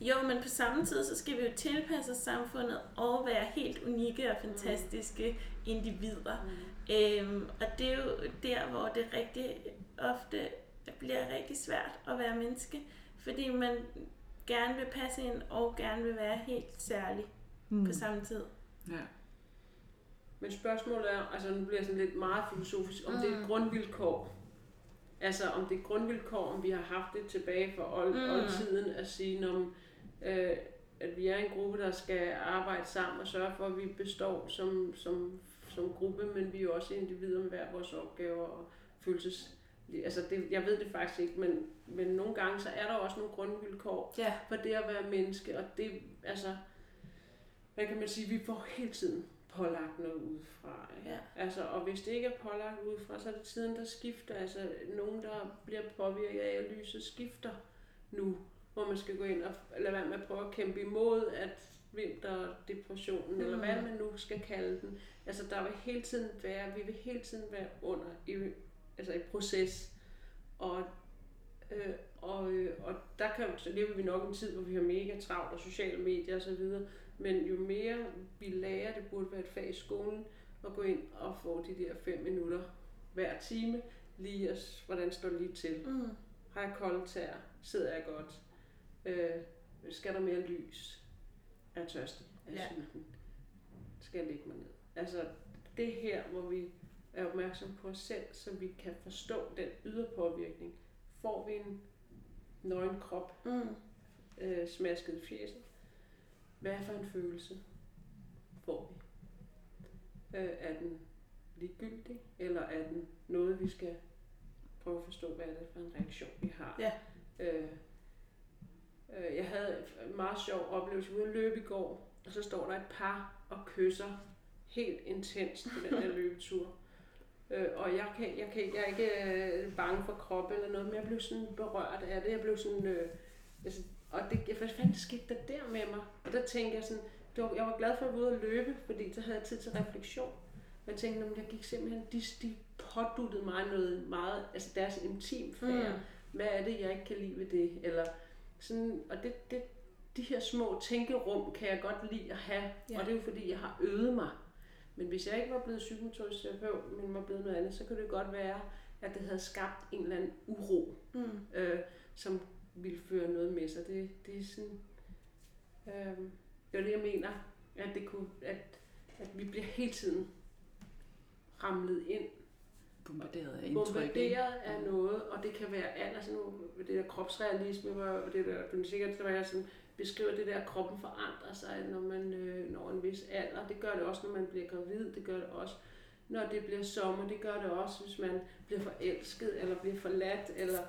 Jo, men på samme tid, så skal vi jo tilpasse os samfundet og være helt unikke og fantastiske mm. individer. Mm. Øhm, og det er jo der, hvor det rigtig ofte bliver rigtig svært at være menneske, fordi man gerne vil passe ind og gerne vil være helt særlig mm. på samme tid. Ja. Men spørgsmålet er, altså nu bliver jeg sådan lidt meget filosofisk, om mm. det er et grundvilkår. Altså om det er et grundvilkår, om vi har haft det tilbage fra old, mm. oldtiden at sige, om, øh, at vi er en gruppe, der skal arbejde sammen og sørge for, at vi består som, som, som gruppe, men vi er jo også individer med hver vores opgaver og følelses... Altså det, jeg ved det faktisk ikke, men, men nogle gange så er der også nogle grundvilkår yeah. for det at være menneske, og det, altså, hvad kan man sige, vi får hele tiden pålagt noget udefra. Ja. Altså, og hvis det ikke er pålagt udefra, så er det tiden, der skifter. Altså, nogen, der bliver påvirket af lyset, skifter nu hvor man skal gå ind og lade være med at prøve at kæmpe imod, at vinterdepressionen, mm. eller hvad man nu skal kalde den. Altså der vil hele tiden være, vi vil hele tiden være under i, altså i proces. Og, øh, og, øh, og der kan, så lever vi nok en tid, hvor vi har mega travlt og sociale medier osv. Men jo mere vi lærer, det burde være et fag i skolen, at gå ind og få de der fem minutter hver time, lige at, hvordan står det lige til? Mm. Har jeg kolde tæer? Sidder jeg godt? Øh, skal der mere lys? Er jeg tørstig? Er jeg ja. sulten? Skal jeg lægge mig ned? Altså det her, hvor vi er opmærksom på os selv, så vi kan forstå den ydre påvirkning. Får vi en nøgen krop, mm. øh, smaskede fjeset? Hvad for en følelse får vi? Øh, er den ligegyldig, eller er den noget, vi skal prøve at forstå, hvad er det for en reaktion, vi har? Ja. Øh, øh, jeg havde en meget sjov oplevelse. Jeg var ude at løbe i går, og så står der et par og kysser helt intenst på den der løbetur. Øh, og jeg, kan, jeg, kan, jeg er ikke øh, bange for krop eller noget, men jeg blev sådan berørt af det. Jeg blev sådan... Øh, altså, og det, jeg, hvad fanden skete der der med mig? Og der tænkte jeg sådan... Var, jeg var glad for at være ude at løbe, fordi så havde jeg tid til refleksion. Jeg tænkte, at jeg gik simpelthen, de, de påduttede mig noget meget, altså deres intimfære. Mm. Hvad er det, jeg ikke kan lide ved det? Eller sådan, og det, det, de her små tænkerum kan jeg godt lide at have, ja. Og det er jo fordi, jeg har øvet mig. Men hvis jeg ikke var blevet psykoterapeut, men var blevet noget andet, så kunne det godt være, at det havde skabt en eller anden uro, mm. øh, som ville føre noget med sig. Det, det er sådan... Øh, Det er det, jeg mener, at, det kunne, at, at vi bliver hele tiden ramlet ind. Bombarderet af indtryk. Bombarderet af noget, og det kan være alt. Altså nu, det der kropsrealisme, hvor det der, den sikkert så jeg sådan, beskriver det der, at kroppen forandrer sig, når man øh, når en vis alder. Det gør det også, når man bliver gravid. Det gør det også, når det bliver sommer. Det gør det også, hvis man bliver forelsket, eller bliver forladt, eller...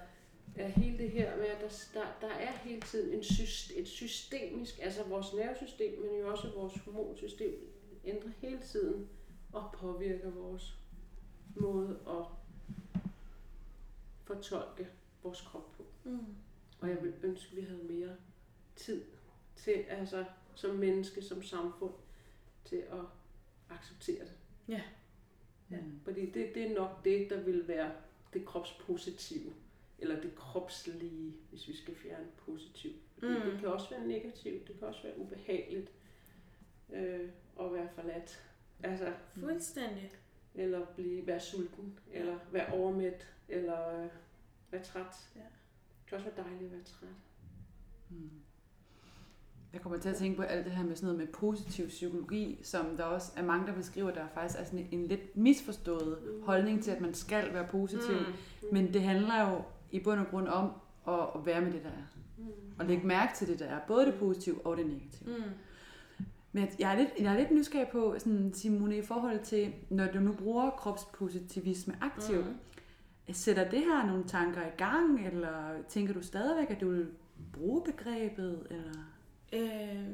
Ja, hele det her med, at der, der, der er hele tiden en system, et systemisk, altså vores nervesystem, men jo også vores hormonsystem, ændrer hele tiden og påvirker vores måde at fortolke vores krop på. Mm. Og jeg ville ønske, at vi havde mere tid til, altså som menneske, som samfund, til at acceptere det. Ja. Ja. Fordi det, det er nok det, der vil være det kropspositive. Eller det kropslige, hvis vi skal fjerne positivt. Mm. Det kan også være negativt, det kan også være ubehageligt øh, at være forladt. Altså, fuldstændig. Eller blive, være sulten, ja. Eller være overmæt, eller øh, være træt. Ja. Det kan også være dejligt at være træt. Mm. Jeg kommer til at tænke på alt det her med sådan noget med positiv psykologi, som der også er mange, der beskriver, der faktisk er sådan en lidt misforstået mm. holdning til, at man skal være positiv. Mm. Men det handler jo i bund og grund om at være med det, der er. Mm. Og lægge mærke til det, der er. Både det positive og det negative. Mm. Men jeg er, lidt, jeg er lidt nysgerrig på, sådan, Simone, i forhold til, når du nu bruger kropspositivisme aktivt, mm. sætter det her nogle tanker i gang, eller tænker du stadigvæk, at du vil bruge begrebet, eller... Øh,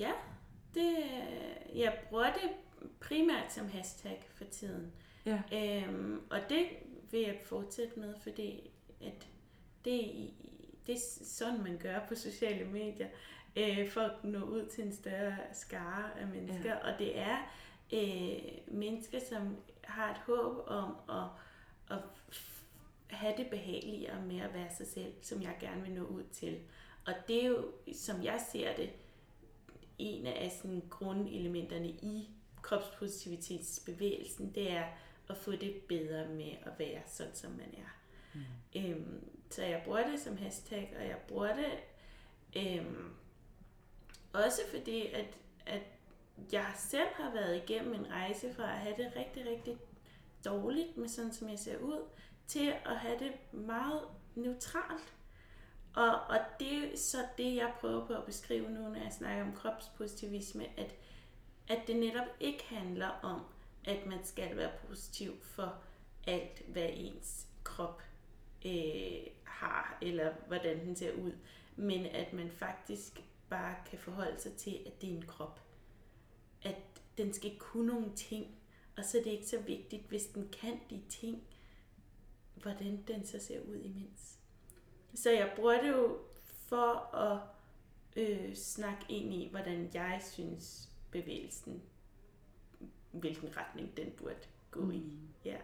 ja, det, jeg bruger det primært som hashtag for tiden, ja. øhm, og det vil jeg fortsætte med, fordi at det, det er sådan, man gør på sociale medier, øh, for at nå ud til en større skare af mennesker, ja. Og det er øh, mennesker, som har et håb om at, at have det behageligere med at være sig selv, som jeg gerne vil nå ud til. Og det er jo, som jeg ser det, en af sådan grundelementerne i kropspositivitetsbevægelsen, det er at få det bedre med at være sådan, som man er. Mm. Øhm, så jeg bruger det som hashtag, og jeg bruger det øhm, også fordi, at, at jeg selv har været igennem en rejse fra at have det rigtig, rigtig dårligt med sådan, som jeg ser ud, til at have det meget neutralt. Og, og det er så det, jeg prøver på at beskrive nu, når jeg snakker om kropspositivisme, at, at det netop ikke handler om, at man skal være positiv for alt, hvad ens krop øh, har, eller hvordan den ser ud, men at man faktisk bare kan forholde sig til, at det er en krop. At den skal kunne nogle ting, og så er det ikke så vigtigt, hvis den kan de ting, hvordan den så ser ud imens. Så jeg bruger det jo for at øh, snakke ind i, hvordan jeg synes bevægelsen, hvilken retning den burde gå mm. i. Ja.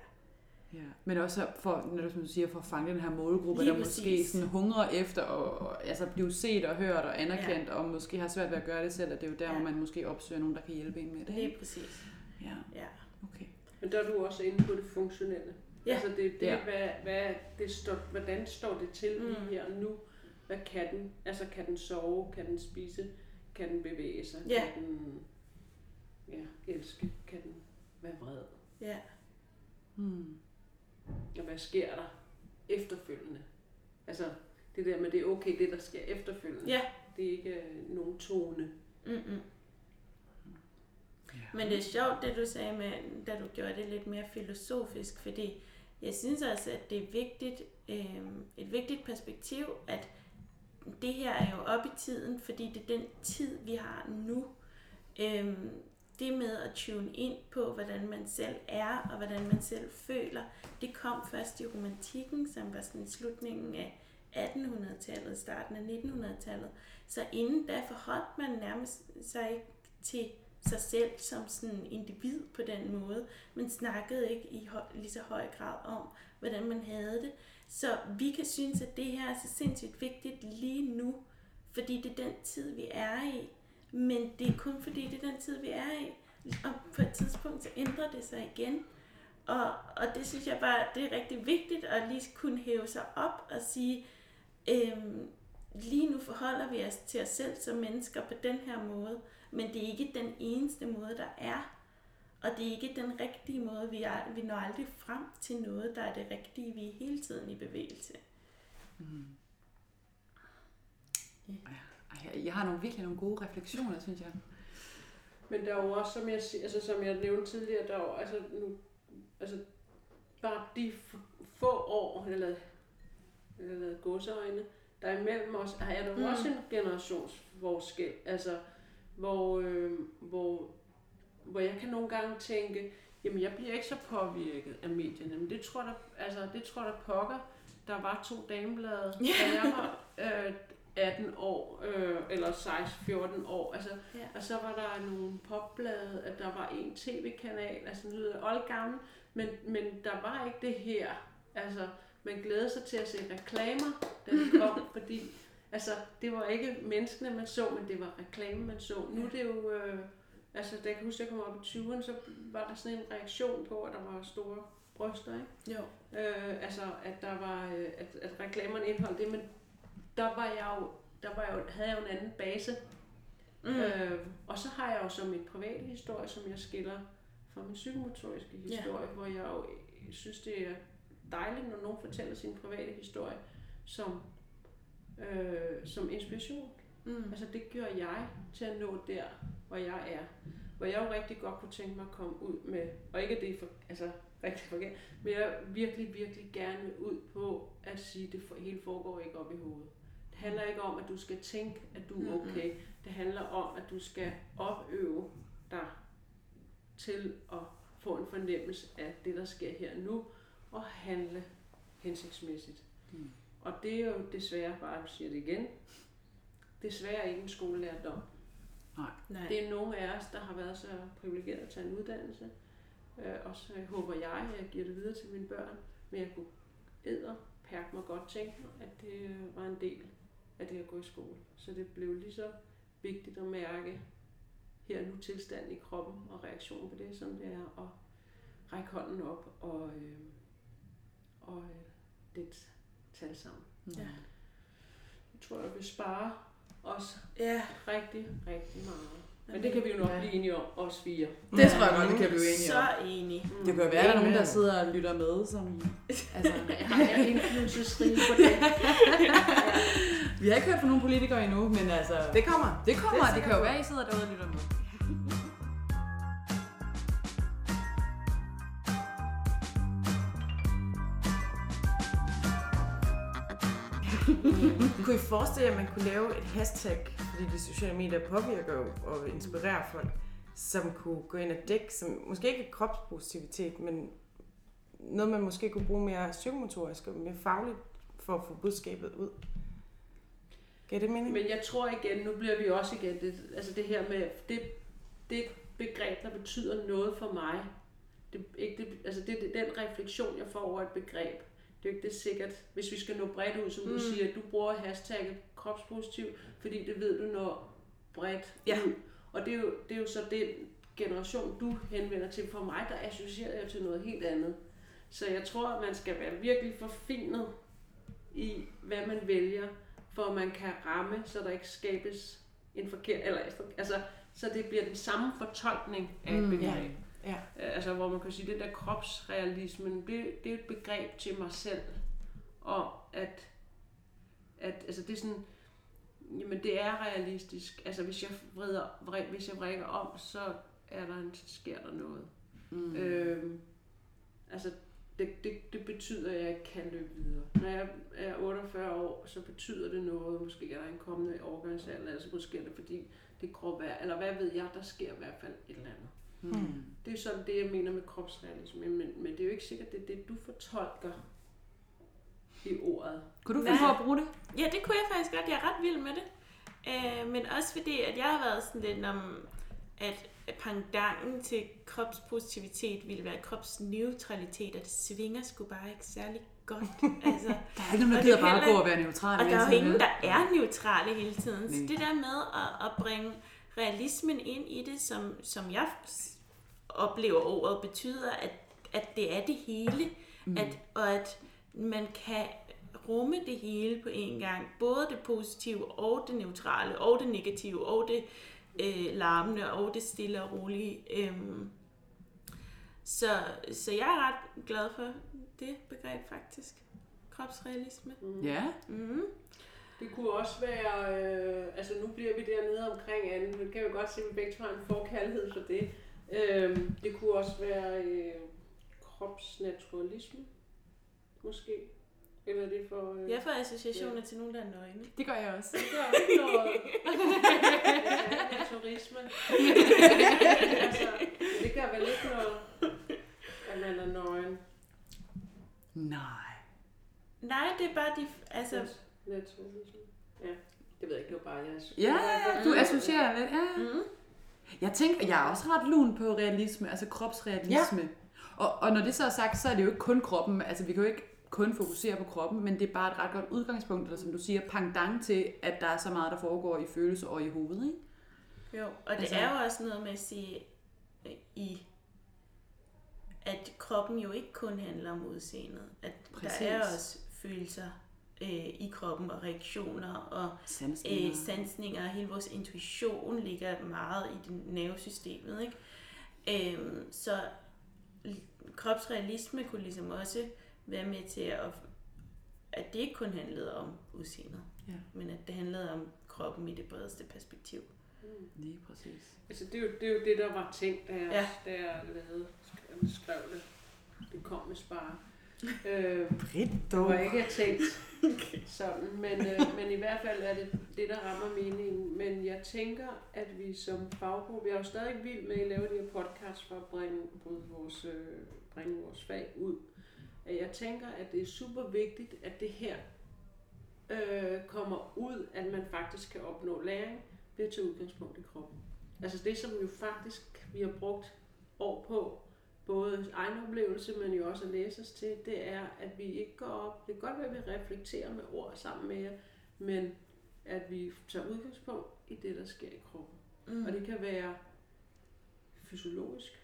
Ja. Men også for, når du siger, for at fange den her målgruppe, lige der præcis. Måske sådan hungrer efter at, at altså blive set og hørt og anerkendt, ja. Og måske har svært ved at gøre det selv, og det er jo der, ja. Hvor man måske opsøger nogen, der kan hjælpe en med det. Lige præcis. Ja. Ja. Okay. Men der er du også inde på det funktionelle. Ja. Altså det er det, ja. hvad, hvad det står, hvordan står det til mm. i her og nu? Hvad kan den? Altså kan den sove? Kan den spise? Kan den bevæge sig? Ja. Kan den ja, elske? Kan den være vred? Ja. Hmm. Og hvad sker der efterfølgende? Altså det der med, det er okay, det der sker efterfølgende. Ja. Det er ikke øh, nogen tone. Mm-mm. Ja. Men det er sjovt, det du sagde med, da du gjorde det lidt mere filosofisk, fordi jeg synes også, at det er vigtigt, øh, et vigtigt perspektiv, at det her er jo op i tiden, fordi det er den tid, vi har nu. Øh, det med at tune ind på, hvordan man selv er, og hvordan man selv føler, det kom først i romantikken, som var sådan slutningen af attenhundredetallet, starten af nittenhundredetallet. Så inden da forholdt man nærmest sig ikke til sig selv som sådan individ på den måde, men snakkede ikke i hø- lige så høj grad om, hvordan man havde det. Så vi kan synes, at det her er så sindssygt vigtigt lige nu, fordi det er den tid, vi er i. Men det er kun fordi, det er den tid, vi er i. Og på et tidspunkt, så ændrer det sig igen. Og, og det synes jeg bare, det er rigtig vigtigt at lige kunne hæve sig op og sige, øhm, lige nu forholder vi os til os selv som mennesker på den her måde. Men det er ikke den eneste måde, der er. Og det er ikke den rigtige måde, vi er. Vi når aldrig frem til noget, der er det rigtige. Vi er hele tiden i bevægelse. Mm. Yeah. Ej, jeg har nogle, virkelig nogle gode refleksioner, synes jeg. Men der er jo også, som jeg, altså, som jeg nævnte tidligere, der er jo, altså, nu, altså bare de få år, jeg lavede, jeg lavede godseøjne, der er imellem os, er der jo mm. også en generationsforskel. Altså, Hvor, øh, hvor, hvor jeg kan nogle gange tænke, jamen jeg bliver ikke så påvirket af medierne, men det tror der, altså det tror der pokker, der var to dameblade, da yeah. jeg var øh, atten år, øh, eller seksten fjorten år, altså, yeah. og så var der nogle popblade, at der var en tv-kanal, altså det lyder oldgammel, men, men der var ikke det her, altså man glædede sig til at se reklamer, da de kom, fordi altså, det var ikke menneskene, man så, men det var reklame, man så. Nu er det jo, øh, altså, da jeg kan huske, at jeg kom op i tyverne, så var der sådan en reaktion på, at der var store bryster, ikke? Jo. Øh, altså, at der var, at, at reklamerne indholdt det, men der var jeg jo, der var jeg jo, havde jeg jo en anden base. Mm. Øh, og så har jeg jo som min private historie, som jeg skiller fra min psykomotoriske historie, ja. Hvor jeg jo synes, det er dejligt, når nogen fortæller sin private historie, som Øh, som inspiration. Mm. Altså det gør jeg til at nå der, hvor jeg er. Hvor jeg jo rigtig godt kunne tænke mig at komme ud med, og ikke at det er for, altså, rigtig forkert, men jeg virkelig, virkelig gerne ud på at sige, at det hele foregår ikke op i hovedet. Det handler ikke om, at du skal tænke, at du er okay. Mm-hmm. Det handler om, at du skal opøve dig til at få en fornemmelse af det, der sker her nu, og handle hensigtsmæssigt. Mm. Og det er jo desværre, bare at sige det igen, desværre ikke en skolelærdom. Nej. Det er nogle af os, der har været så privilegeret at tage en uddannelse, og så håber jeg, at jeg giver det videre til mine børn, men jeg kunne edderperke mig godt tænke, at det var en del af det at gå i skole. Så det blev lige så vigtigt at mærke her nu tilstanden i kroppen og reaktionen på det, som det er at række hånden op og, øh, og øh, det tale sammen. Ja. Jeg tror, jeg vil spare os ja. rigtig, rigtig meget. Men det kan vi jo nok ja. blive enige om, os fire. Det ja. tror jeg godt, vi kan blive enige om. Så enige. Mm. Det kan være, at der er nogen, der sidder og lytter med, som altså, jeg er indflydelsesrig på det. Vi har ikke hørt fra nogen politikere endnu, men altså det kommer. Det kommer, det, det kan jo være, at I sidder derude og lytter med. Kunne I forestille jer, at man kunne lave et hashtag, fordi de sociale medier påvirker og inspirerer folk, som kunne gå ind og dække, som måske ikke er kropspositivitet, men noget, man måske kunne bruge mere psykomotorisk og mere fagligt for at få budskabet ud? Giver det mening? Men jeg tror igen, nu bliver vi også igen det, altså det her med det, det begreb, der betyder noget for mig. Det, ikke det, altså det, det, den refleksion, jeg får over et begreb. Det er jo ikke det sikkert, hvis vi skal nå bredt ud, som mm. du siger, at du bruger hashtagget kropspositiv, fordi det ved du når bredt ja. ud. Og det er, jo, det er jo så den generation, du henvender til. For mig, der associerer jeg til noget helt andet. Så jeg tror, at man skal være virkelig forfinet i, hvad man vælger, for at man kan ramme, så der ikke skabes en forkert, eller altså, så det bliver den samme fortolkning af et begreb. Mm, ja, ja. Altså, hvor man kan sige, det der kropsrealismen, det, det er et begreb til mig selv, og at, at altså, det er sådan, jamen det er realistisk. Altså, hvis jeg vrider, vred, hvis jeg vrikker om, så er der en, så sker der noget. Mm. Øhm, altså, Det, det, det betyder, at jeg ikke kan løbe videre. Når jeg er otteogfyrre år, så betyder det noget. Måske er der en kommende overgangsalder, altså måske er det fordi, det krop er, eller hvad ved jeg, der sker i hvert fald et eller andet. Mm. Det er sådan det, jeg mener med kropsrealisme, men, men, men det er jo ikke sikkert, det er det, du fortolker i ordet. Kunne du finde på at bruge det? Ja, det kunne jeg faktisk godt. Jeg er ret vild med det. Øh, men også fordi, at jeg har været sådan lidt om, at pendanten til kropspositivitet ville være kropsneutralitet, og det svinger sgu bare ikke særlig godt. Altså, der er aldrig, man gider bare gå og være neutral. Og der er jo ingen, der er neutrale hele tiden. Så det der med at, at bringe realismen ind i det, som, som jeg oplever ordet, betyder, at, at det er det hele, mm. at, og at man kan rumme det hele på en gang. Både det positive, og det neutrale, og det negative, og det Øh, larmende og det stille og rolige. Øhm, så, så jeg er ret glad for det begreb faktisk. Kropsrealisme. Mm. Ja. Mm. Det kunne også være, øh, altså nu bliver vi dernede omkring anden, men kan jo godt se, at vi begge har en forkærlighed for det. Øh, det kunne også være øh, kropsnaturalisme, måske. Eller det for, øh... jeg får associationer ja. til nogen, der er nøgne. Det gør jeg også. Det gør jeg også noget. Ja, naturisme. Altså, det gør vel ikke noget, at man er nøgen. Nej. Nej, det er bare de... Altså... Naturisme. Ja, det ved jeg ikke, det var bare, jeg associerer. Ja, du associerer lidt, ja. Mm. Jeg tænker, jeg er også ret lun på realisme, altså kropsrealisme. Ja. Og, og når det så er sagt, så er det jo ikke kun kroppen. Altså, vi kan jo ikke kun fokusere på kroppen, men det er bare et ret godt udgangspunkt, eller som du siger, pendant til, at der er så meget, der foregår i følelser og i hovedet, ikke? Jo, og altså, det er jo også noget med at sige, i, at kroppen jo ikke kun handler om udseendet, at præcis. Der er også følelser øh, i kroppen, og reaktioner, og sansninger. Øh, sansninger, og hele vores intuition ligger meget i det nervesystemet, ikke? Øh, så kropsrealisme kunne ligesom også være med til, at, at det ikke kun handlede om udseendet, ja. Men at det handlede om kroppen i det bredeste perspektiv. Mm. Lige præcis. Altså det er, jo, det er jo det, der var tænkt, da jeg, ja. da jeg lavede, skrev det. Det kom med spare. øh, Britt, dog. Det var ikke tænkt sådan, men, øh, men i hvert fald er det det, der rammer meningen. Men jeg tænker, at vi som faggruppe, jeg er jo stadig vild med at lave de her podcasts for at bringe vores, øh, bringe vores fag ud. Jeg tænker, at det er super vigtigt, at det her øh, kommer ud, at man faktisk kan opnå læring ved at tage udgangspunkt i kroppen. Altså det, som jo faktisk vi har brugt år på, både egen oplevelse, men jo også at læse os til, det er, at vi ikke går op. Det kan godt være, at vi reflekterer med ord sammen med jer, men at vi tager udgangspunkt i det, der sker i kroppen. Mm. Og det kan være fysiologisk.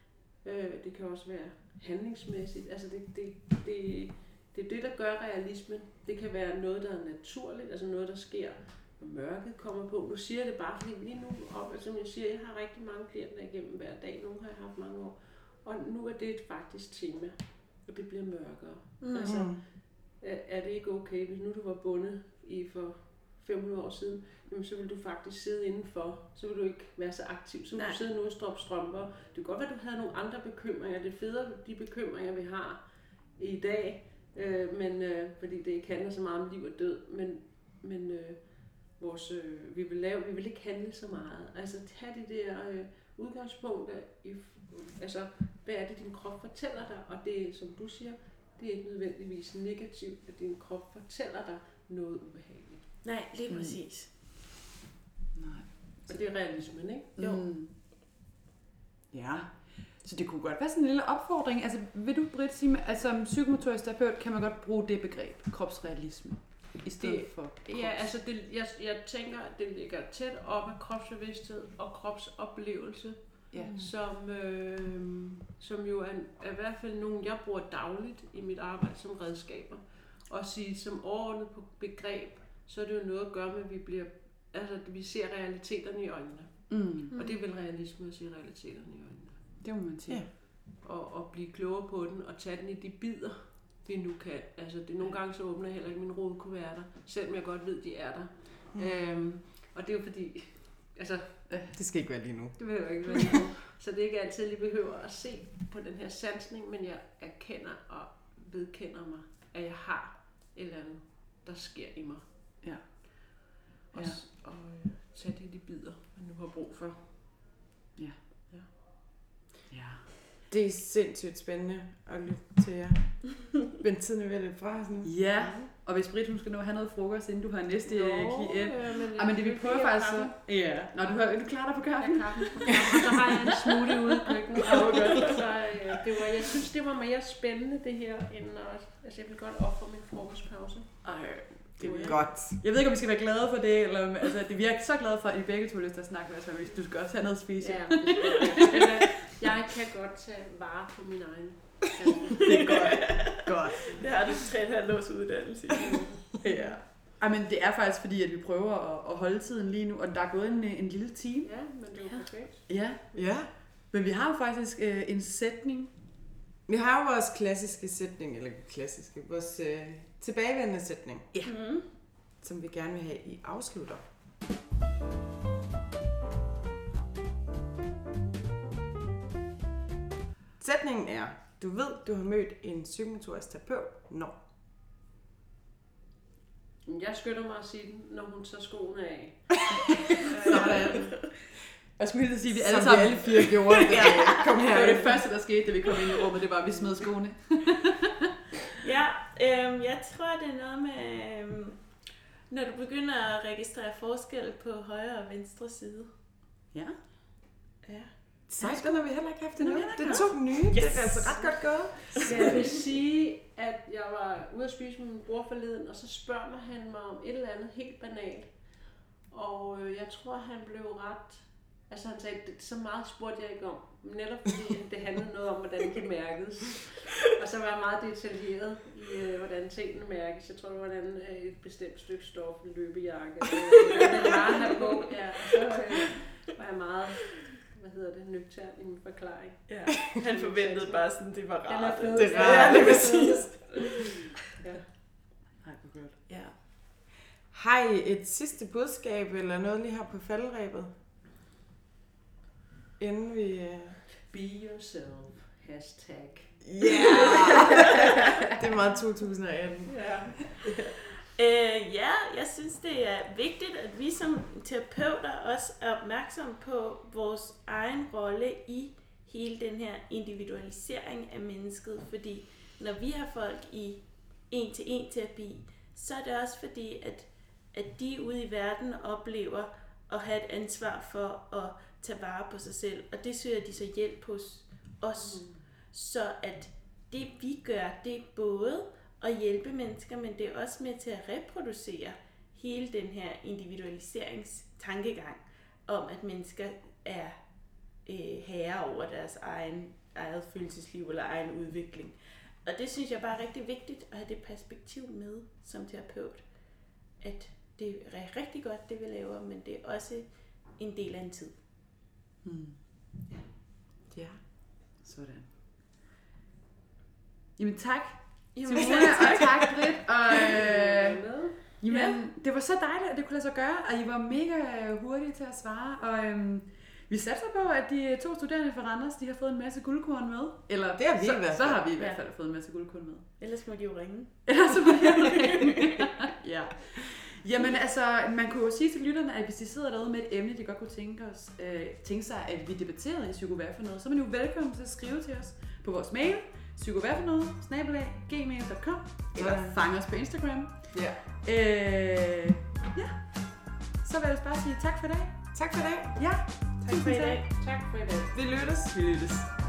Det kan også være handlingsmæssigt. Altså det, det, det, det er det, der gør realismen. Det kan være noget, der er naturligt, altså noget, der sker, når mørket kommer på. Nu siger jeg det bare, fordi lige nu, op, altså, som jeg siger, jeg har rigtig mange klienter igennem hver dag. Nogle har jeg haft mange år. Og nu er det et faktisk tema, og det bliver mørkere. Mm-hmm. Altså, er, er det ikke okay, hvis nu du var bundet i for fem hundrede år siden, jamen så vil du faktisk sidde indenfor, så vil du ikke være så aktiv, så vil du sidde nu og stroppe strømper. Det kan godt være, at du havde nogle andre bekymringer. Det federe de bekymringer, vi har i dag, øh, men, øh, fordi det ikke handler så meget om liv og død, men, men øh, vores, øh, vi, vil lave, vi vil ikke handle så meget. Altså have de der øh, udgangspunkter, i, altså hvad er det, din krop fortæller dig, og det som du siger, det er ikke nødvendigvis negativt, at din krop fortæller dig noget ubehageligt. Nej, lige præcis. Mm. Nej. Så det er realismen, ikke? Jo. Mm. Ja. Så det kunne godt være sådan en lille opfordring. Altså, vil du, Britt, sige, at som psykomotorisk terapeut kan man godt bruge det begreb, kropsrealisme, i stedet det, for krops. Ja, altså, det, jeg, jeg tænker, at det ligger tæt op af kropsbevidsthed og kropsoplevelse, ja. som, øh, som jo er, er i hvert fald nogen, jeg bruger dagligt i mit arbejde som redskaber. Og sige, som overordnet på begreb, så er det jo noget at gøre med, at vi, bliver, altså, at vi ser realiteterne i øjnene. Mm. Og det er vel realisme at se realiteterne i øjnene. Det må man sige. Ja. Og, og blive klogere på den, og tage den i de bidder, vi nu kan. Altså, det, nogle gange så åbner jeg heller ikke mine rodekuverter, selvom jeg godt ved, de er der. Mm. Øhm, og det er jo fordi, altså... Øh, det skal ikke være lige nu. Det behøver ikke være lige nu. Så det er ikke altid, jeg behøver at se på den her sansning, men jeg erkender og vedkender mig, at jeg har et eller andet, der sker i mig. Ja. Og, ja. og tage det i de bidder, man nu har brug for. Ja. Ja. Det er sindssygt spændende at lytte til jer. Men tiden er ved at løbe fra os nu. Ja, og hvis Britt, hun skal nå at have noget frokost, inden du har næste K N. Ja, men, ah, men det vi prøver faktisk... Kaffen. Ja. Nå, du hører, du klarer dig på kaffen? Ja, kaffen. Så har jeg en smoothie ude i køkkenet. Ja, så øh, det var, jeg synes, det var mere spændende det her, end at... Altså, jeg vil godt ofre min frokostpause. Ej, det er godt. Jeg ved ikke, om vi skal være glade for det, eller... Altså, det virker så glade for, at I begge to lyst til at snakke med os, hvis du skal også have noget at spise. Ja, jeg kan godt tage vare på min egen. Det er godt. Godt. Det har du tre komma fem års uddannelse. Ja. Ej, men det er faktisk fordi, at vi prøver at holde tiden lige nu, og der er gået en, en lille time. Ja, men det er jo perfekt. Ja. Ja. Men vi har jo faktisk øh, en sætning. Vi har jo vores klassiske sætning, eller klassiske, vores øh, tilbagevendende sætning. Ja. Mm-hmm. Som vi gerne vil have, I afslutter. Sætningen er, du ved, du har mødt en psykomotorisk terapeut, når? Jeg skynder mig at sige den, når hun tager skoene af. Sådan. Jeg skulle lige sige, at vi alle, sammen... vi alle fire gjorde det. Ja. Kom her. Det var det første, der skete, da vi kom ind i rummet, det var, at vi smed skoene. Ja, øh, jeg tror, det er noget med, øh, når du begynder at registrere forskel på højre og venstre side. Ja. Ja. Sejt, den har vi heller ikke haft endnu. Det er to nye. Yes. Det er altså ret godt gået. Ja, jeg vil sige, at jeg var ude at spise med min bror forleden, og så spørger han mig om et eller andet helt banalt. Og jeg tror, han blev ret... Altså han sagde, så meget spurgte jeg ikke om. Netop fordi det handlede noget om, hvordan det mærkes. Og så var jeg meget detaljeret i, hvordan tingene mærkes. Jeg tror, det var hvordan et bestemt stykke stof, en løbejakke. Hvordan det var her på. Ja, og så var jeg meget... Hvad hedder det? Nøgtern i min forklaring. Ja. Han forventede bare sådan, det var rart. Det, det var rart, det var sidst. Ja. Nej, det var godt. Ja. Har I et sidste budskab, eller noget lige her på faldrebet? Inden vi... Uh... Be yourself. Hashtag. Ja! Yeah. Det er meget to tusind atten. Ja. Øh, ja, jeg synes, det er vigtigt, at vi som terapeuter også er opmærksomme på vores egen rolle i hele den her individualisering af mennesket, fordi når vi har folk i en-til-en-terapi, så er det også fordi, at, at de ude i verden oplever at have et ansvar for at tage vare på sig selv, og det søger de så hjælp hos os, mm. så at det vi gør, det er både og hjælpe mennesker, men det er også med til at reproducere hele den her individualiseringstankegang om, at mennesker er øh, herre over deres egen, eget følelsesliv eller egen udvikling. Og det synes jeg bare er rigtig vigtigt at have det perspektiv med som terapeut, at det er rigtig godt, det vi laver, men det er også en del af en tid. Hmm. Ja. Ja, sådan. Jamen tak. Jamen, og tak, Britt. Og, øh, jamen, ja. Det var så dejligt, at det kunne lade sig gøre, og I var mega hurtige til at svare. Og øh, vi satser på, at de to studerende fra Randers, de har fået en masse guldkorn med. Eller det har vi så, i hvert fald. Så har vi i hvert fald ja. fået en masse guldkorn med. Ellers må de jo ringe. Ellers må de jo ringe. Ja. Jamen altså, man kunne jo sige til lytterne, at hvis de sidder derude med et emne, de godt kunne tænke, os, øh, tænke sig, at vi debatterede i Psyko Hvad for noget, så er man jo velkommen til at skrive til os på vores mail. Psyko Hvad for noget, snabelag, gmail punktum com, eller fang os på Instagram. Ja. Øh, Ja. Så vil jeg bare sige tak for i dag. Tak for i dag. Ja. Tak for i dag. Tak for i dag. Vi lyttes. Vi lyttes.